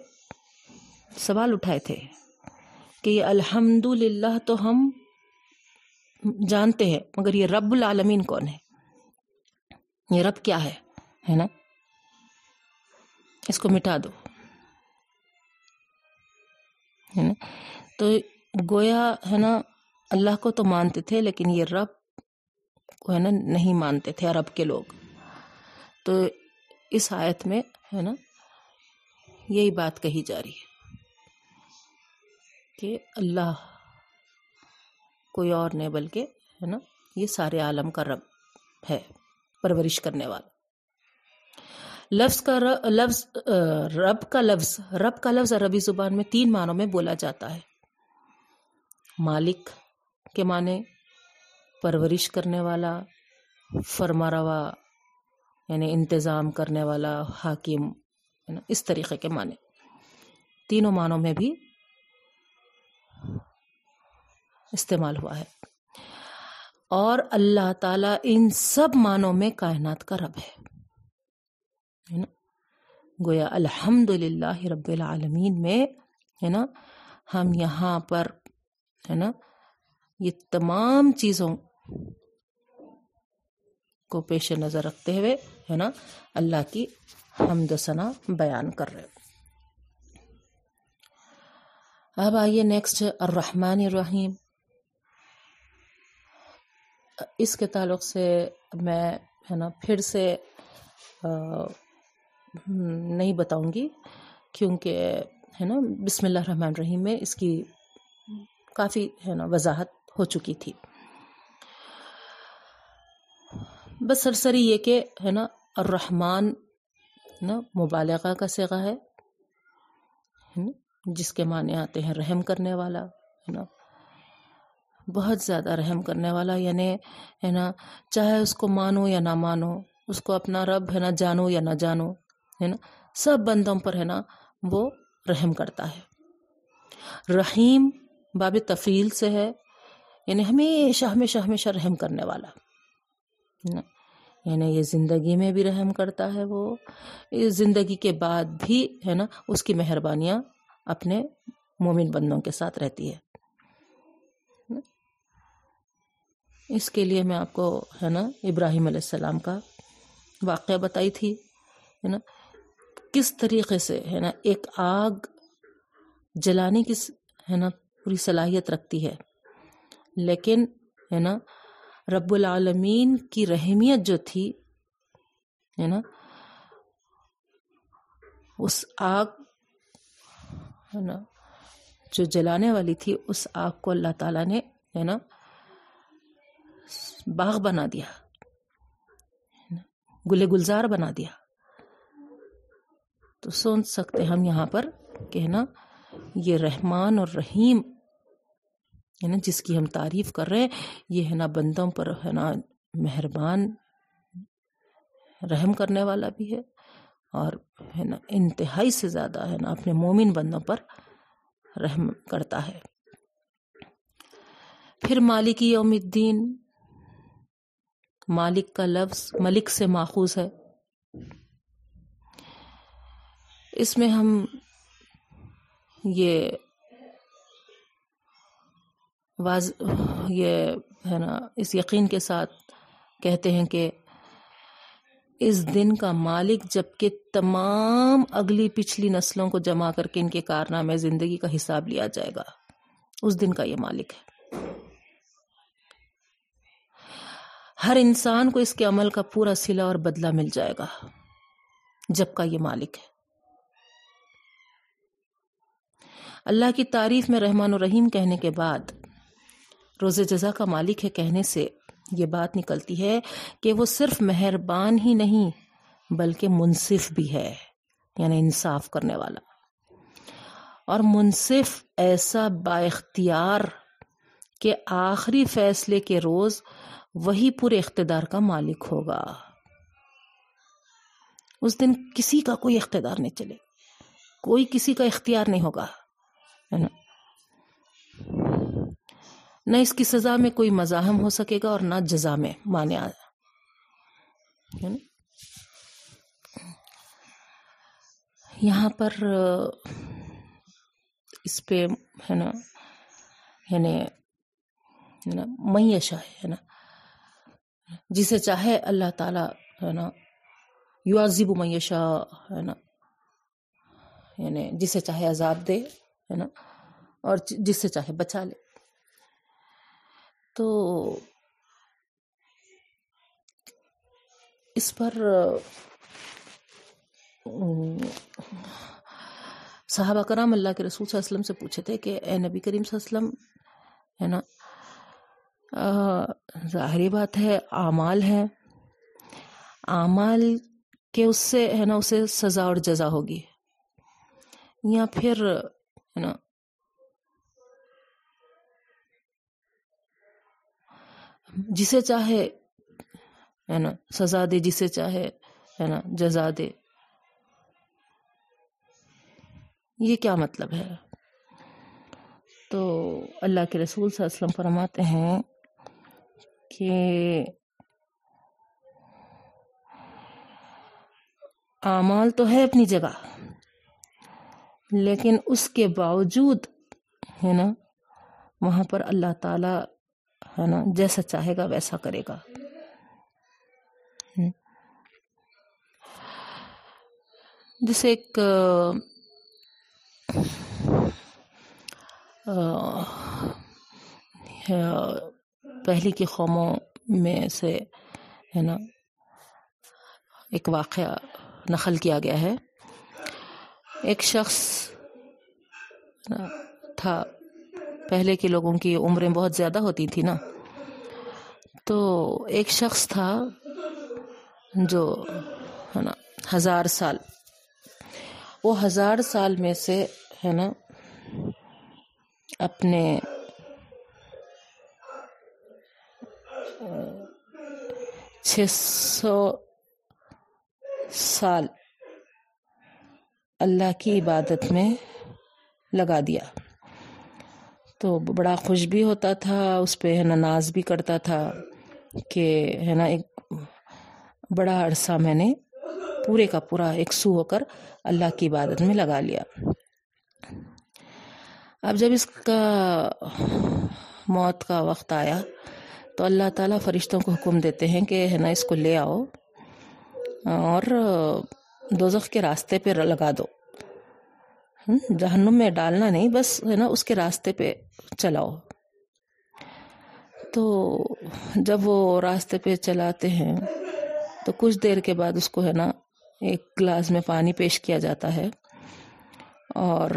سوال اٹھائے تھے کہ یہ الحمدللہ تو ہم جانتے ہیں، مگر یہ رب العالمین کون ہے، یہ رب کیا ہے ہے نا، اس کو مٹا دو ہے نا۔ تو گویا ہے نا اللہ کو تو مانتے تھے لیکن یہ رب کو ہے نا نہیں مانتے تھے عرب کے لوگ۔ تو اس آیت میں ہے نا یہی بات کہی جا رہی ہے کہ اللہ کوئی اور نہیں بلکہ ہے نا یہ سارے عالم کا رب ہے، پرورش کرنے والا۔ لفظ کا لفظ رب کا لفظ رب کا لفظ عربی زبان میں تین معنوں میں بولا جاتا ہے، مالک کے معنی پرورش کرنے والا، فرما روا یعنی انتظام کرنے والا، حاکم ہے نا، اس طریقے کے معنی۔ تینوں معنوں میں بھی استعمال ہوا ہے، اور اللہ تعالیٰ ان سب معنوں میں کائنات کا رب ہے نا۔ گویا الحمدللہ رب العالمین میں ہے نا ہم یہاں پر ہے نا یہ تمام چیزوں کو پیش نظر رکھتے ہوئے ہے نا اللہ کی حمد و ثنا بیان کر رہے۔ اب آئیے نیکسٹ الرحمن الرحیم، اس کے تعلق سے میں ہے نا پھر سے نہیں بتاؤں گی کیونکہ ہے نا بسم اللہ الرحمن الرحیم میں اس کی کافی ہے نا وضاحت ہو چکی تھی. بس سرسری یہ کہ ہے نا الرحمن نا مبالغہ کا صیغہ ہے جس کے معنی آتے ہیں رحم کرنے والا, ہے نا بہت زیادہ رحم کرنے والا, یعنی ہے نا چاہے اس کو مانو یا نہ مانو, اس کو اپنا رب ہے نا جانو یا نہ جانو, ہے نا سب بندوں پر ہے نا وہ رحم کرتا ہے. رحیم باب تفعیل سے ہے, یعنی ہمیشہ ہمیشہ ہمیشہ رحم کرنے والا, یعنی یہ زندگی میں بھی رحم کرتا ہے, وہ زندگی کے بعد بھی ہے نا اس کی مہربانیاں اپنے مومن بندوں کے ساتھ رہتی ہے. اس کے لیے میں آپ کو ہے نا ابراہیم علیہ السلام کا واقعہ بتائی تھی, ہے نا کس طریقے سے ہے نا ایک آگ جلانے کی ہے نا پوری صلاحیت رکھتی ہے, لیکن ہے نا رب العالمین کی رحمیت جو تھی ہے نا اس آگ ہے نا جو جلانے والی تھی, اس آگ کو اللہ تعالیٰ نے ہے نا باغ بنا دیا, گلے گلزار بنا دیا. تو سوچ سکتے ہم یہاں پر کہ ہے نا یہ رحمان اور رحیم ہے نا جس کی ہم تعریف کر رہے ہیں, یہ ہے نا بندوں پر ہے نا مہربان رحم کرنے والا بھی ہے, اور ہے نا انتہائی سے زیادہ ہے نا اپنے مومن بندوں پر رحم کرتا ہے. پھر مالک یوم الدین, مالک کا لفظ ملک سے ماخوذ ہے, اس میں ہم یہ واز یہ ہے نا اس یقین کے ساتھ کہتے ہیں کہ اس دن کا مالک جبکہ تمام اگلی پچھلی نسلوں کو جمع کر کے ان کے کارنامے زندگی کا حساب لیا جائے گا, اس دن کا یہ مالک ہے. ہر انسان کو اس کے عمل کا پورا صلہ اور بدلہ مل جائے گا جب کا یہ مالک ہے. اللہ کی تعریف میں رحمان و رحیم کہنے کے بعد روز جزا کا مالک ہے کہنے سے یہ بات نکلتی ہے کہ وہ صرف مہربان ہی نہیں بلکہ منصف بھی ہے, یعنی انصاف کرنے والا. اور منصف ایسا با اختیار کہ آخری فیصلے کے روز وہی پورے اقتدار کا مالک ہوگا. اس دن کسی کا کوئی اقتدار نہیں چلے, کوئی کسی کا اختیار نہیں ہوگا, ہے نا نہ اس کی سزا میں کوئی مزاحم ہو سکے گا اور نہ جزا میں مانے آیا. یہاں پر اس پہ ہے نا یعنی معیشہ ہے نا جسے چاہے اللہ تعالیٰ ہے نا یعذب من یشاء, ہے نا یعنی جسے چاہے عذاب دے, ہے نا اور جسے چاہے بچا لے. تو اس پر صحابہ کرام اللہ کے رسول صلی اللہ علیہ وسلم سے پوچھے تھے کہ اے نبی کریم صلی اللہ علیہ وسلم, ہے نا ظاہری بات ہے اعمال ہے, اعمال کے اس سے ہے نا اسے سزا اور جزا ہوگی, یا پھر ہے نا جسے چاہے ہے نا سزا دے, جسے چاہے ہے نا جزا دے. یہ کیا مطلب ہے؟ تو اللہ کے رسول صلی اللہ علیہ وسلم فرماتے ہیں کہ اعمال تو ہے اپنی جگہ, لیکن اس کے باوجود ہے نا وہاں پر اللہ تعالیٰ ہے نا جیسا چاہے گا ویسا کرے گا. جیسے ایک پہلی کی قوموں میں سے ہے نا ایک واقعہ نقل کیا گیا ہے. ایک شخص تھا، پہلے کے لوگوں کی عمریں بہت زیادہ ہوتی تھی نا. تو ایک شخص تھا جو ہے نا ہزار سال، وہ ہزار سال میں سے ہے نا اپنے چھ سو سال اللہ کی عبادت میں لگا دیا. تو بڑا خوش بھی ہوتا تھا، اس پہ ہے نا ناز بھی کرتا تھا کہ ہے نا ایک بڑا عرصہ میں نے پورے کا پورا ایک سو ہو کر اللہ کی عبادت میں لگا لیا. اب جب اس کا موت کا وقت آیا تو اللہ تعالیٰ فرشتوں کو حکم دیتے ہیں کہ ہے نا اس کو لے آؤ اور دوزخ کے راستے پہ لگا دو، جہنم میں ڈالنا نہیں، بس ہے نا اس کے راستے پہ چلاؤ. تو جب وہ راستے پہ چلاتے ہیں تو کچھ دیر کے بعد اس کو ہے نا ایک گلاس میں پانی پیش کیا جاتا ہے اور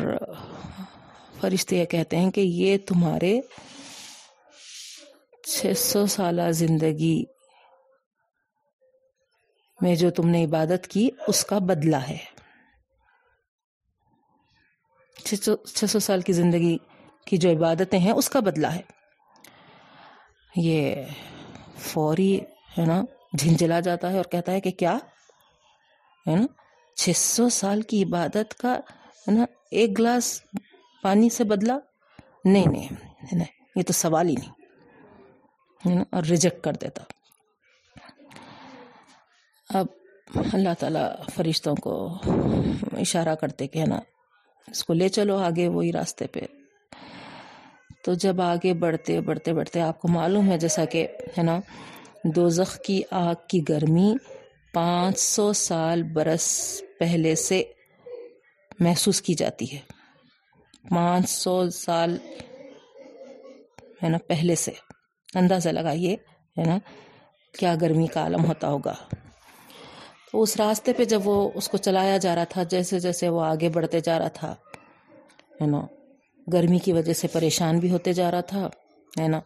فرشتے یہ کہتے ہیں کہ یہ تمہارے چھ سو سالہ زندگی میں جو تم نے عبادت کی اس کا بدلہ ہے. چھ سو سال کی زندگی کی جو عبادتیں ہیں اس کا بدلہ ہے. یہ فوری ہے نا جھنجلا جاتا ہے اور کہتا ہے کہ کیا ہے نا چھ سو سال کی عبادت کا ہے نا ایک گلاس پانی سے بدلا؟ نہیں نہیں یہ تو سوال ہی نہیں ہے نا، اور ریجیکٹ کر دیتا. اب اللہ تعالیٰ فرشتوں کو اشارہ کرتے کہ ہے نا اس کو لے چلو آگے وہی راستے پہ. تو جب آگے بڑھتے بڑھتے بڑھتے آپ کو معلوم ہے جیسا کہ ہے نا دوزخ کی آگ کی گرمی پانچ سو سال برس پہلے سے محسوس کی جاتی ہے، پانچ سو سال ہے نا پہلے سے. اندازہ لگائیے ہے نا کیا گرمی کا عالم ہوتا ہوگا. تو اس راستے پہ جب وہ اس کو چلایا جا رہا تھا، جیسے جیسے وہ آگے بڑھتے جا رہا تھا ہے نا گرمی کی وجہ سے پریشان بھی ہوتے جا رہا تھا ہے نا،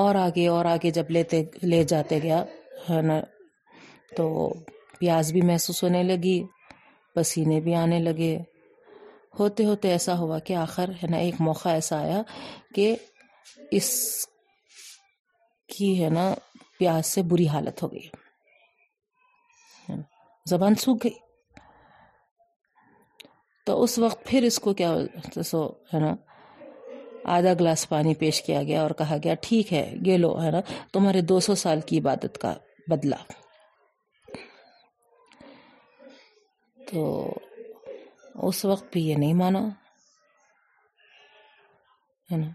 اور آگے اور آگے جب لیتے لے جاتے گیا ہے نا تو پیاس بھی محسوس ہونے لگی، پسینے بھی آنے لگے. ہوتے ہوتے ایسا ہوا کہ آخر ہے نا ایک موقع ایسا آیا کہ اس کی ہے نا پیاس سے بری حالت ہو گئی، زبان سوکھ گئی. تو اس وقت پھر اس کو کیا سو ہے نا آدھا گلاس پانی پیش کیا گیا اور کہا گیا ٹھیک ہے یہ لو ہے نا تمہارے دو سو سال کی عبادت کا بدلہ. تو اس وقت بھی یہ نہیں مانا ہے نا،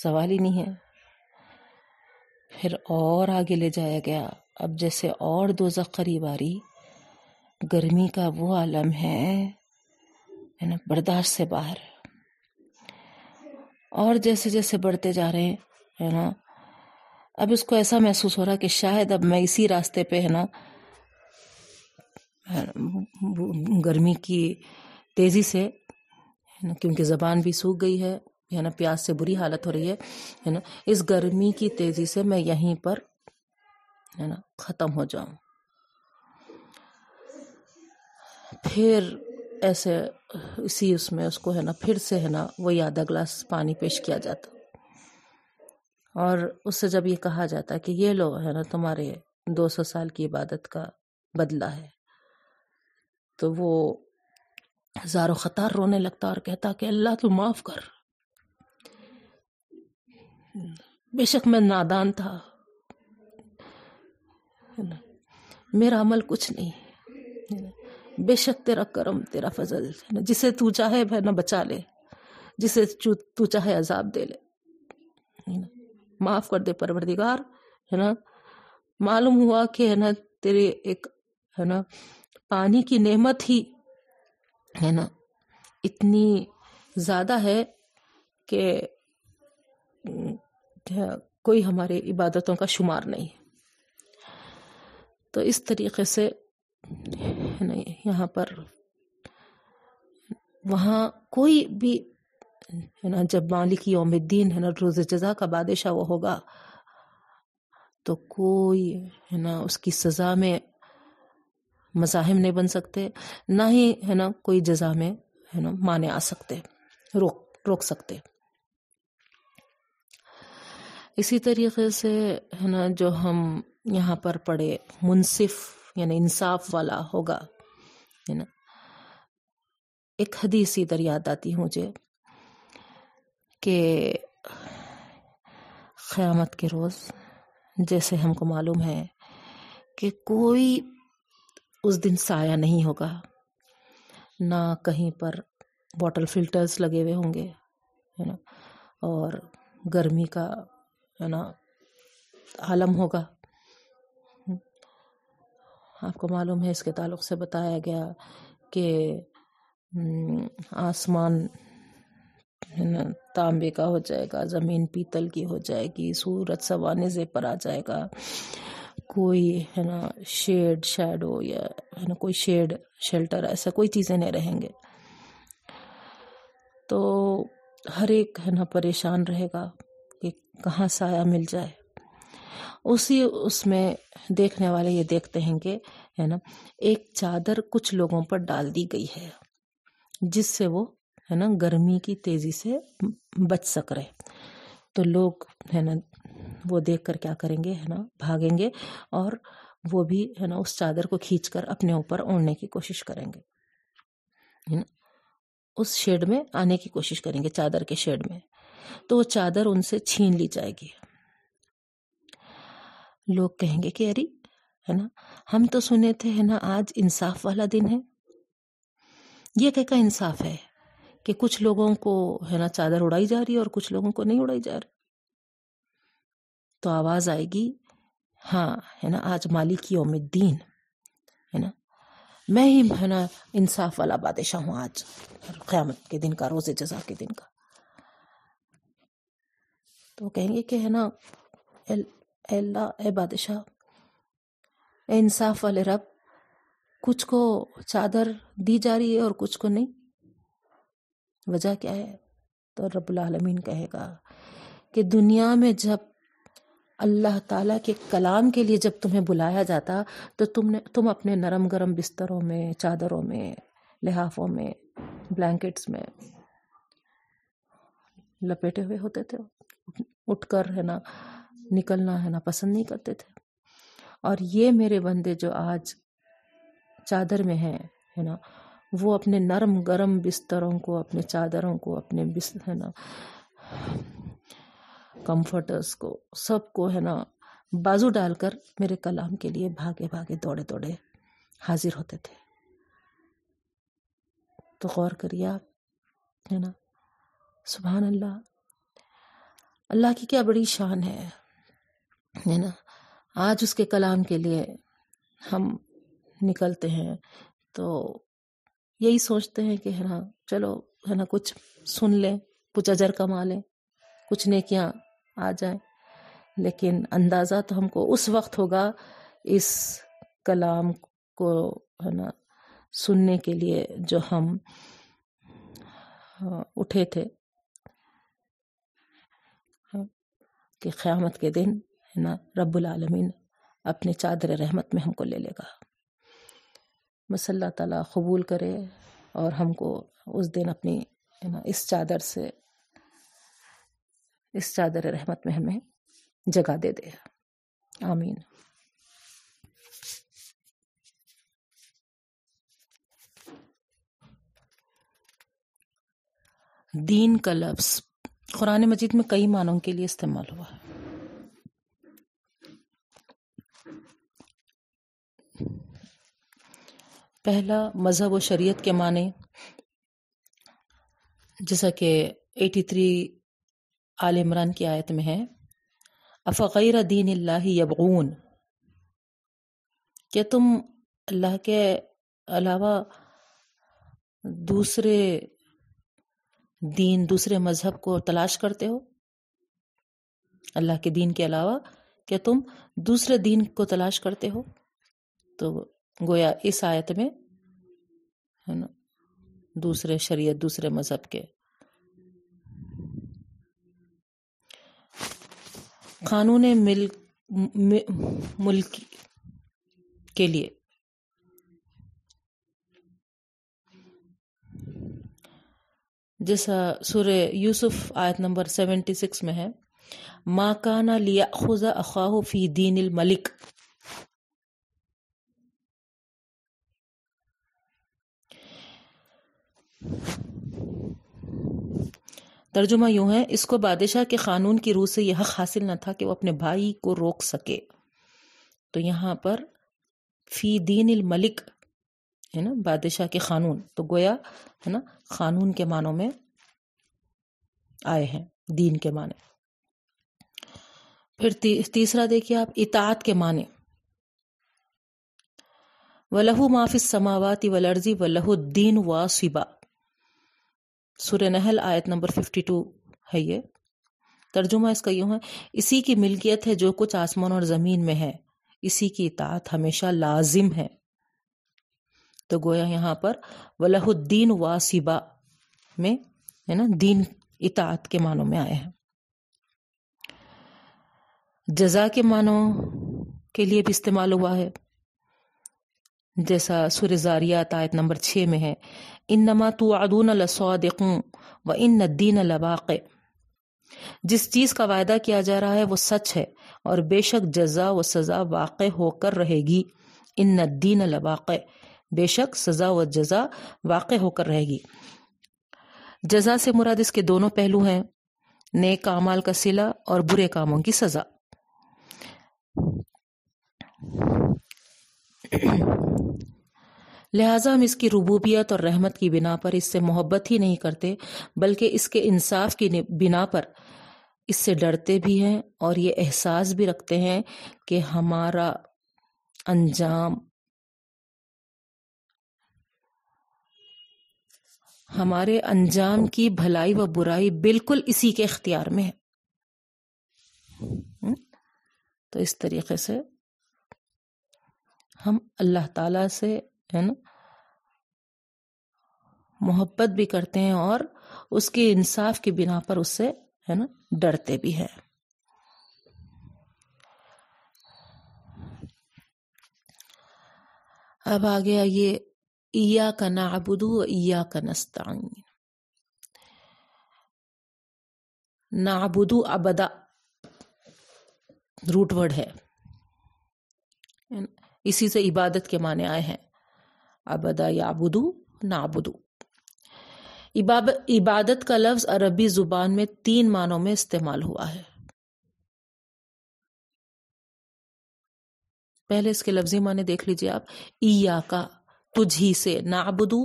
سوال ہی نہیں ہے. پھر اور آگے لے جایا گیا. اب جیسے اور دوزخ قریب آ رہی، گرمی کا وہ عالم ہے ہے نا برداشت سے باہر، اور جیسے جیسے بڑھتے جا رہے ہیں ہے نا اب اس کو ایسا محسوس ہو رہا کہ شاید اب میں اسی راستے پہ ہے نا گرمی کی تیزی سے ہے نا، کیونکہ زبان بھی سوکھ گئی ہے ہے نا پیاس سے بری حالت ہو رہی ہے ہے نا، اس گرمی کی تیزی سے میں یہیں پر ہے نا ختم ہو جاؤں. پھر ایسے اسی اس میں اس کو ہے نا پھر سے ہے نا وہی آدھا گلاس پانی پیش کیا جاتا اور اس سے جب یہ کہا جاتا کہ یہ لو ہے نا تمہارے دو سو سال کی عبادت کا بدلہ ہے، تو وہ زار و خطار رونے لگتا اور کہتا کہ اللہ تو معاف کر، بے شک میں نادان تھا، میرا عمل کچھ نہیں، بے شک تیرا کرم تیرا فضل، جسے تو چاہے ہے نا بچا لے، جسے تو چاہے عذاب دے لے، معاف کر دے پروردگار ہے نا. معلوم ہوا کہ ہے نا تیرے ایک ہے نا پانی کی نعمت ہی ہے نا اتنی زیادہ ہے کہ کوئی ہمارے عبادتوں کا شمار نہیں. تو اس طریقے سے یہاں پر وہاں کوئی بھی ہے نا جب مالک یوم الدین ہے نا روز جزا کا بادشاہ وہ ہوگا تو کوئی ہے نا اس کی سزا میں مزاحم نہیں بن سکتے، نہ ہی ہے نا کوئی جزا میں ہے نا مانے آ سکتے، روک روک سکتے. اسی طریقے سے ہے نا جو ہم یہاں پر پڑھے منصف یعنی انصاف والا ہوگا ہے نا. ایک حدیث ادھر یاد آتی ہوں مجھے کہ قیامت کے روز جیسے ہم کو معلوم ہے کہ کوئی اس دن سایہ نہیں ہوگا، نہ کہیں پر واٹر فلٹرز لگے ہوئے ہوں گے ہے نا، اور گرمی کا ہے نا عالم ہوگا. آپ کو معلوم ہے اس کے تعلق سے بتایا گیا کہ آسمان تانبے کا ہو جائے گا، زمین پیتل کی ہو جائے گی، سورج سوانے سے پر آ جائے گا، کوئی ہے نا شیڈ شیڈو یا ہے نا کوئی شیڈ شیلٹر ایسا کوئی چیزیں نہیں رہیں گے. تو ہر ایک ہے نا پریشان رہے گا کہ کہاں سایہ مل جائے. اسی اس میں دیکھنے والے یہ دیکھتے ہیں کہ ہے نا ایک چادر کچھ لوگوں پر ڈال دی گئی ہے جس سے وہ ہے نا گرمی کی تیزی سے بچ سک رہے. تو لوگ ہے نا وہ دیکھ کر کیا کریں گے ہے نا بھاگیں گے، اور وہ بھی ہے نا اس چادر کو کھینچ کر اپنے اوپر اوڑھنے کی کوشش کریں گے، اس شیڈ میں آنے کی کوشش کریں گے، چادر کے شیڈ میں. تو وہ چادر ان سے چھین لی جائے گی. لوگ کہیں گے کہ ارے ہے نا ہم تو سنے تھے ہے نا آج انصاف والا دن ہے، یہ کہ کا انصاف ہے کہ کچھ لوگوں کو ہے نا چادر اڑائی جا رہی ہے اور کچھ لوگوں کو نہیں اڑائی جا رہی. تو آواز آئے گی ہاں ہے نا آج مالک یوم الدین ہے نا میں ہی ہے نا انصاف والا بادشاہ ہوں آج، قیامت کے دن کا، روز جزا کے دن کا. تو کہیں گے کہ ہے نا اے اللہ، اے بادشاہ، اے انصاف والے رب، کچھ کو چادر دی جا رہی ہے اور کچھ کو نہیں، وجہ کیا ہے؟ تو رب العالمین کہے گا کہ دنیا میں جب اللہ تعالیٰ کے کلام کے لیے جب تمہیں بلایا جاتا تو تم نے تم اپنے نرم گرم بستروں میں، چادروں میں، لحافوں میں، بلینکٹس میں لپیٹے ہوئے ہوتے تھے، اٹھ کر ہے نا نکلنا ہے نا پسند نہیں کرتے تھے. اور یہ میرے بندے جو آج چادر میں ہیں ہے نا، وہ اپنے نرم گرم بستروں کو، اپنے چادروں کو، اپنے بستر ہے نا کمفرٹرز کو، سب کو ہے نا بازو ڈال کر میرے کلام کے لیے بھاگے بھاگے دوڑے دوڑے حاضر ہوتے تھے. تو غور کریے آپ ہے نا، سبحان اللہ، اللہ کی کیا بڑی شان ہے ہے نا. آج اس کے کلام کے لیے ہم نکلتے ہیں تو یہی سوچتے ہیں کہ ہے نا چلو ہے نا کچھ سن لیں، کچھ اجر کما لیں، کچھ نیکیاں آ جائیں. لیکن اندازہ تو ہم کو اس وقت ہوگا اس کلام کو ہے نا سننے کے لیے جو ہم اٹھے تھے، کہ قیامت کے دن ہے نا رب العالمین اپنے چادر رحمت میں ہم کو لے لے گا. بس اللہ تعالیٰ قبول کرے اور ہم کو اس دن اپنی ہے نا اس چادر سے، اس چادر رحمت میں ہمیں جگہ دے دے. آمین. دین کا لفظ قرآن مجید میں کئی معنوں کے لیے استعمال ہوا ہے. پہلا مذہب و شریعت کے معنی، جیسا کہ تراسی آل عمران کی آیت میں ہے، افغیر دین اللہ یبغون، کہ تم اللہ کے علاوہ دوسرے دین، دوسرے مذہب کو تلاش کرتے ہو؟ اللہ کے دین کے علاوہ کیا تم دوسرے دین کو تلاش کرتے ہو؟ تو گویا اس آیت میں ہے نا دوسرے شریعت، دوسرے مذہب کے قانون ملک ملک کے لیے جیسا سورہ یوسف آیت نمبر سیونٹی سکس میں ہے، ما کان لیأخذ اخاہ فی دین الملک، ترجمہ یوں ہے، اس کو بادشاہ کے قانون کی روح سے یہ حق حاصل نہ تھا کہ وہ اپنے بھائی کو روک سکے. تو یہاں پر فی دین الملک ہے نا، بادشاہ کے قانون، تو گویا ہے نا قانون کے معنوں میں آئے ہیں دین کے معنی. پھر تیسرا دیکھیے آپ، اطاعت کے معنی، وَلَهُ مَا فِي السَّمَاوَاتِ وَالْأَرْضِ وَلَهُ الدِّينُ وَاصِبًا، سورہ نحل آیت نمبر بائیس ہے. یہ ترجمہ اس کا یوں ہے، اسی کی ملکیت ہے جو کچھ آسمان اور زمین میں ہے، اسی کی اطاعت ہمیشہ لازم ہے. تو گویا یہاں پر وَلَهُ الدِّينُ وَاصِبًا میں ہے نا دین اطاعت کے معنوں میں آئے ہیں. جزا کے معنوں کے لیے بھی استعمال ہوا ہے، جیسا سورہ زاریات آیت نمبر چھ میں ہے، انما توعدون لصادق وان الدین لواقع، جس چیز کا وعدہ کیا جا رہا ہے وہ سچ ہے اور بے شک جزا و سزا واقع ہو کر رہے گی. ان الدین لواقع، بے شک سزا و جزا واقع ہو کر رہے گی. جزا سے مراد اس کے دونوں پہلو ہیں، نیک اعمال کا صلہ اور برے کاموں کی سزا. لہٰذا ہم اس کی ربوبیت اور رحمت کی بنا پر اس سے محبت ہی نہیں کرتے، بلکہ اس کے انصاف کی بنا پر اس سے ڈرتے بھی ہیں اور یہ احساس بھی رکھتے ہیں کہ ہمارا انجام ہمارے انجام کی بھلائی و برائی بالکل اسی کے اختیار میں ہے. تو اس طریقے سے ہم اللہ تعالیٰ سے ہے نا محبت بھی کرتے ہیں اور اس کے انصاف کی بنا پر اس سے ہے نا ڈرتے بھی ہیں. اب آ گیا یہ ایاک نعبد و ایاک نستعین. نعبد عبدا روٹ ورڈ ہے، اسی سے عبادت کے معنی آئے ہیں، عبدا یعبدو نعبدو. عبادت کا لفظ عربی زبان میں تین معنوں میں استعمال ہوا ہے. پہلے اس کے لفظی معنی دیکھ لیجئے آپ، ایاکا تجھ ہی سے، نعبدو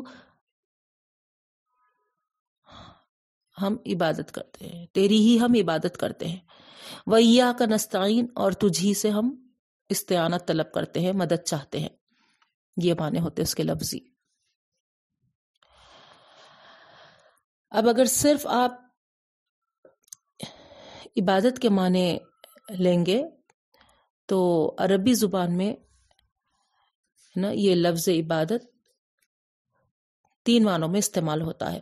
ہم عبادت کرتے ہیں، تیری ہی ہم عبادت کرتے ہیں، و ایاک نستعین اور تجھ ہی سے ہم استعانت طلب کرتے ہیں، مدد چاہتے ہیں، یہ معنی ہوتے اس کے لفظی. اب اگر صرف آپ عبادت کے معنی لیں گے تو عربی زبان میں نا یہ لفظ عبادت تین معنوں میں استعمال ہوتا ہے.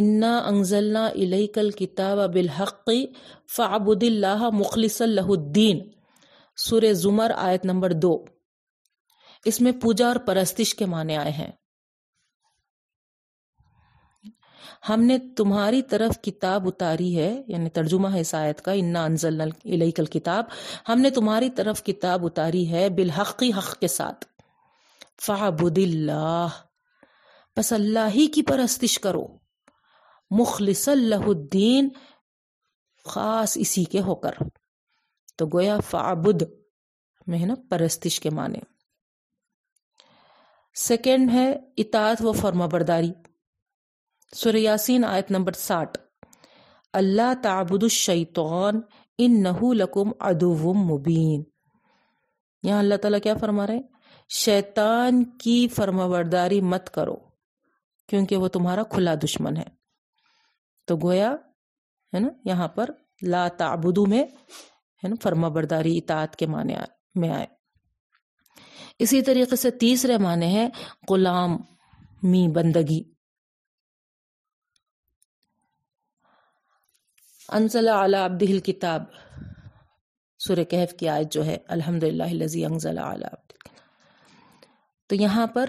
انا انزلنا الیک الکتاب بالحق فاعبد اللہ مخلصا لہ الدین، سورہ زمر آیت نمبر دو. اس میں پوجا اور پرستش کے معنی آئے ہیں. ہم نے تمہاری طرف کتاب اتاری ہے، یعنی ترجمہ ہے اس آیت کا، انا انزلنا الیک الکتاب، ہم نے تمہاری طرف کتاب اتاری ہے بالحق حق کے ساتھ، فاعبد اللہ بس اللہ ہی کی پرستش کرو، مخلص اللہ الدین خاص اسی کے ہو کر. تو گویا فعبد میں ہے نا پرستش کے معنی. سیکنڈ ہے اطاعت و فرما برداری، سورہ یاسین آیت نمبر ساٹھ، اللہ تعبد الشیطان انہ لکم عدو مبین. یہاں اللہ تعالیٰ کیا فرما رہے ہیں، شیطان کی فرما برداری مت کرو کیونکہ وہ تمہارا کھلا دشمن ہے. تو گویا ہے نا یہاں پر لا تعبدو میں ہے نا فرما برداری اطاعت کے معنی میں آئے. اسی طریقے سے تیسرے معنی ہے غلامی بندگی. انزل علی عبدہ الکتاب، سورہ کہف کی آیت جو ہے الحمدللہ الذی انزل علی عبدہ الکتاب، تو یہاں پر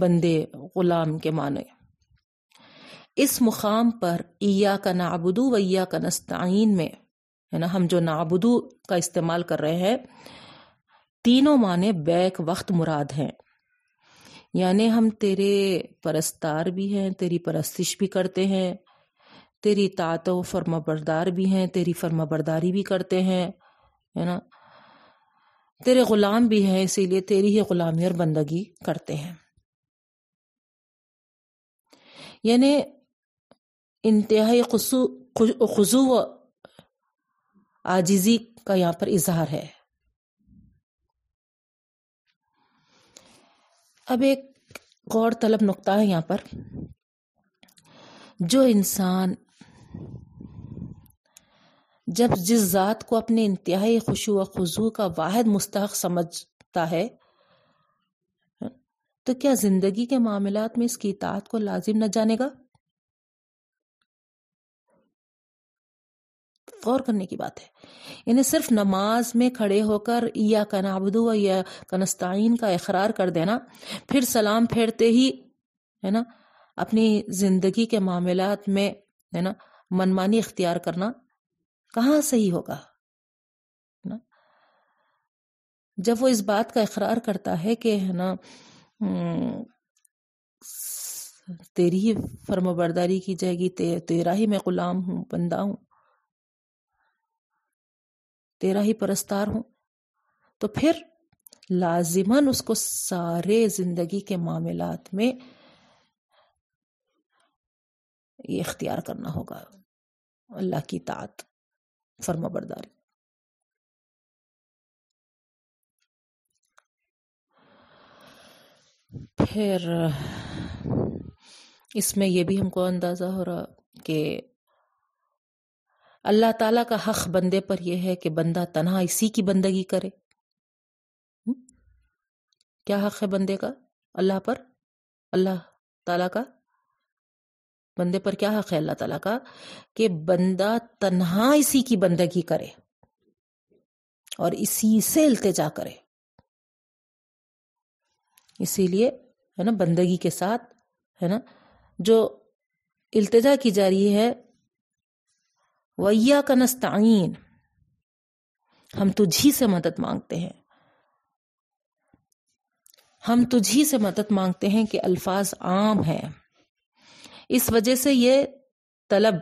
بندے غلام کے معنی، اس مقام پر ایاک نعبد و ایاک نستعین میں ہے نا، ہم جو نعبدو کا استعمال کر رہے ہیں تینوں معنی بیک وقت مراد ہیں، یعنی ہم تیرے پرستار بھی ہیں، تیری پرستش بھی کرتے ہیں، تیری اطاعت و فرما بردار بھی ہیں، تیری فرما برداری بھی کرتے ہیں، ہے نا، تیرے غلام بھی ہیں، اسی لیے تیری ہی غلامی اور بندگی کرتے ہیں، یعنی انتہائی خضوع و عاجزی کا یہاں پر اظہار ہے۔ اب ایک غور طلب نقطہ ہے یہاں پر، جو انسان جب جس ذات کو اپنے انتہائی خشوع و خضوع کا واحد مستحق سمجھتا ہے تو کیا زندگی کے معاملات میں اس کی اطاعت کو لازم نہ جانے گا؟ غور کرنے کی بات ہے، یعنی صرف نماز میں کھڑے ہو کر ایاک نعبد و ایاک نستعین کا اقرار کر دینا، پھر سلام پھیرتے ہی ہے نا اپنی زندگی کے معاملات میں ہے نا منمانی اختیار کرنا کہاں صحیح ہوگا؟ جب وہ اس بات کا اقرار کرتا ہے کہ ہے نا تیری ہی فرما برداری کی جائے گی، تیرا ہی میں غلام ہوں، بندہ ہوں، تیرا ہی پرستار ہوں، تو پھر لازماً اس کو سارے زندگی کے معاملات میں یہ اختیار کرنا ہوگا اللہ کی اطاعت فرما برداری۔ پھر اس میں یہ بھی ہم کو اندازہ ہو رہا کہ اللہ تعالیٰ کا حق بندے پر یہ ہے کہ بندہ تنہا اسی کی بندگی کرے۔ کیا حق ہے بندے کا اللہ پر؟ اللہ تعالیٰ کا بندے پر کیا حق ہے اللہ تعالیٰ کا؟ کہ بندہ تنہا اسی کی بندگی کرے اور اسی سے التجا کرے، اسی لیے ہے نا بندگی کے ساتھ ہے نا جو التجا کی جا رہی ہے وَإِيَّاكَ نَسْتَعِينُ، ہم تجھی سے مدد مانگتے ہیں، ہم تجھی سے مدد مانگتے ہیں کہ الفاظ عام ہیں، اس وجہ سے یہ طلب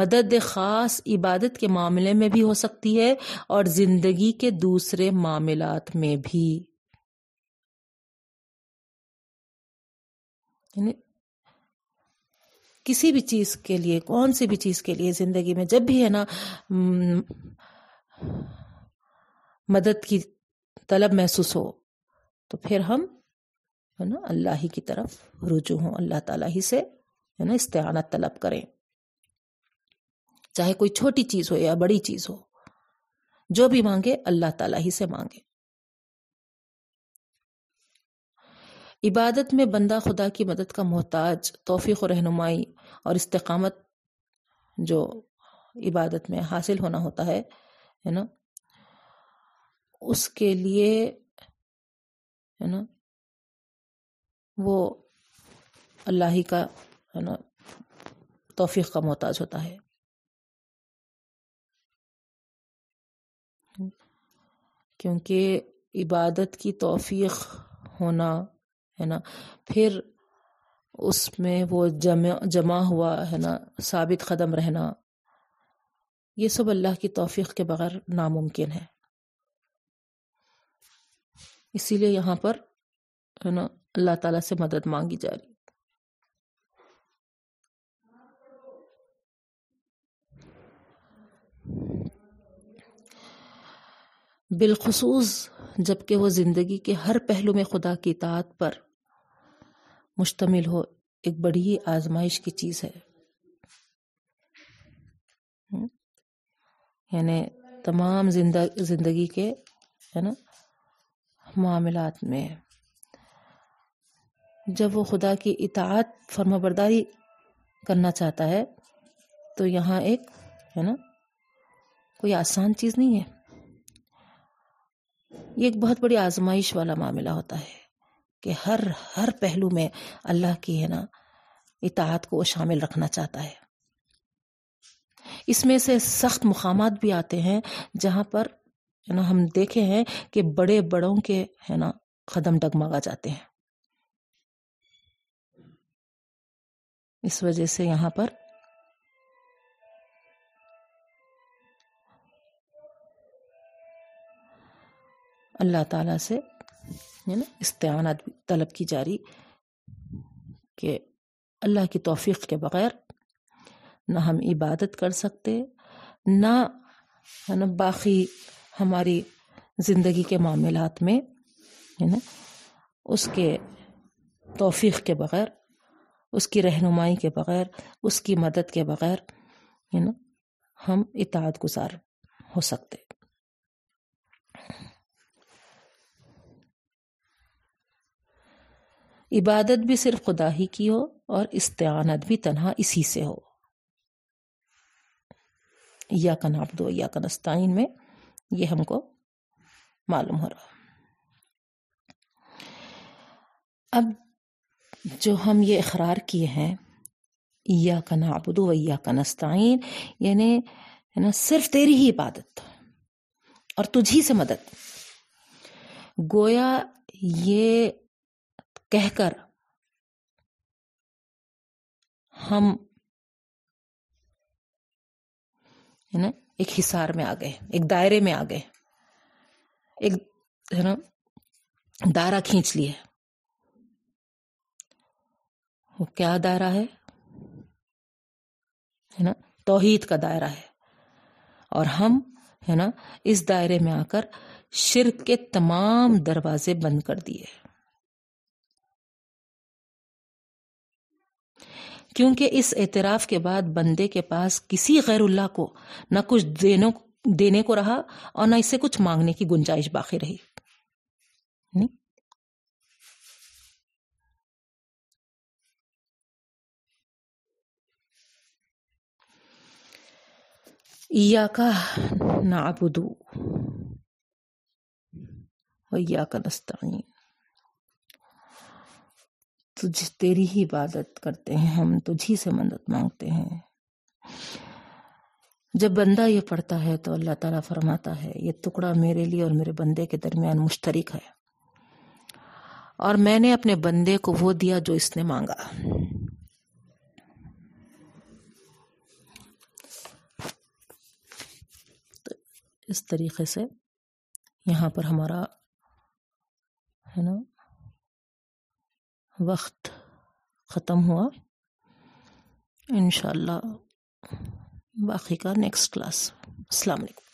مدد خاص عبادت کے معاملے میں بھی ہو سکتی ہے اور زندگی کے دوسرے معاملات میں بھی، یعنی کسی بھی چیز کے لیے، کون سی بھی چیز کے لیے زندگی میں جب بھی ہے نا مدد کی طلب محسوس ہو تو پھر ہم ہے نا اللہ ہی کی طرف رجوع ہوں، اللہ تعالیٰ ہی سے ہے نا استعانت طلب کریں، چاہے کوئی چھوٹی چیز ہو یا بڑی چیز ہو، جو بھی مانگے اللہ تعالیٰ ہی سے مانگے۔ عبادت میں بندہ خدا کی مدد کا محتاج، توفیق و رہنمائی اور استقامت جو عبادت میں حاصل ہونا ہوتا ہے ہے نا اس کے لیے ہے نا وہ اللہ ہی کا ہے نا توفیق کا محتاج ہوتا ہے۔ کیونکہ عبادت کی توفیق ہونا ہے نا پھر اس میں وہ جمع جمع ہوا ہے نا ثابت قدم رہنا، یہ سب اللہ کی توفیق کے بغیر ناممکن ہے، اسی لیے یہاں پر ہے نا اللہ تعالیٰ سے مدد مانگی جا رہی۔ بالخصوص جبکہ وہ زندگی کے ہر پہلو میں خدا کی اطاعت پر مشتمل ہو، ایک بڑی آزمائش کی چیز ہے، یعنی تمام زندگی کے ہے نا معاملات میں جب وہ خدا کی اطاعت فرما برداری کرنا چاہتا ہے تو یہاں ایک ہے نا کوئی آسان چیز نہیں ہے. یہ ایک بہت بڑی آزمائش والا معاملہ ہوتا ہے کہ ہر ہر پہلو میں اللہ کی ہے نا اطاعت کو شامل رکھنا چاہتا ہے. اس میں سے سخت مقامات بھی آتے ہیں جہاں پر ہے نا ہم دیکھے ہیں کہ بڑے بڑوں کے ہے نا قدم ڈگمگا جاتے ہیں. اس وجہ سے یہاں پر اللہ تعالیٰ سے ہے نا استعانت طلب کی جاری کہ اللہ کی توفیق کے بغیر نہ ہم عبادت کر سکتے, نہ ہے نا باقی ہماری زندگی کے معاملات میں ہے نا اس کے توفیق کے بغیر, اس کی رہنمائی کے بغیر, اس کی مدد کے بغیر ہے نا ہم اطاعت گزار ہو سکتے. عبادت بھی صرف خدا ہی کی ہو اور استعانت بھی تنہا اسی سے ہو. یا کا نعبد و یا کا نستعین میں یہ ہم کو معلوم ہو رہا. اب جو ہم یہ اقرار کیے ہیں یا کا نعبد و یا کا نستعین, یعنی نا صرف تیری ہی عبادت اور تجھی سے مدد, گویا یہ کہہ کر ہم ہے نا ایک حصار میں آ گئے, ایک دائرے میں آ گئے, ایک ہے نا دائرہ کھینچ لیے. وہ کیا دائرہ ہے ہے نا توحید کا دائرہ ہے, اور ہم ہے نا اس دائرے میں آ کر شرک کے تمام دروازے بند کر دیے, کیونکہ اس اعتراف کے بعد بندے کے پاس کسی غیر اللہ کو نہ کچھ دینے دینے کو رہا اور نہ اس سے کچھ مانگنے کی گنجائش باقی رہی. نہیں؟ ایاک نعبد و ایاک نستعین, تجھ تیری ہی عبادت کرتے ہیں ہم, تجھی سے مدد مانگتے ہیں. جب بندہ یہ پڑھتا ہے تو اللہ تعالیٰ فرماتا ہے یہ ٹکڑا میرے لیے اور میرے بندے کے درمیان مشترک ہے, اور میں نے اپنے بندے کو وہ دیا جو اس نے مانگا. تو اس طریقے سے یہاں پر ہمارا ہے نا وقت ختم ہوا. انشاءاللہ باقی کا نیکسٹ کلاس. السلام علیکم.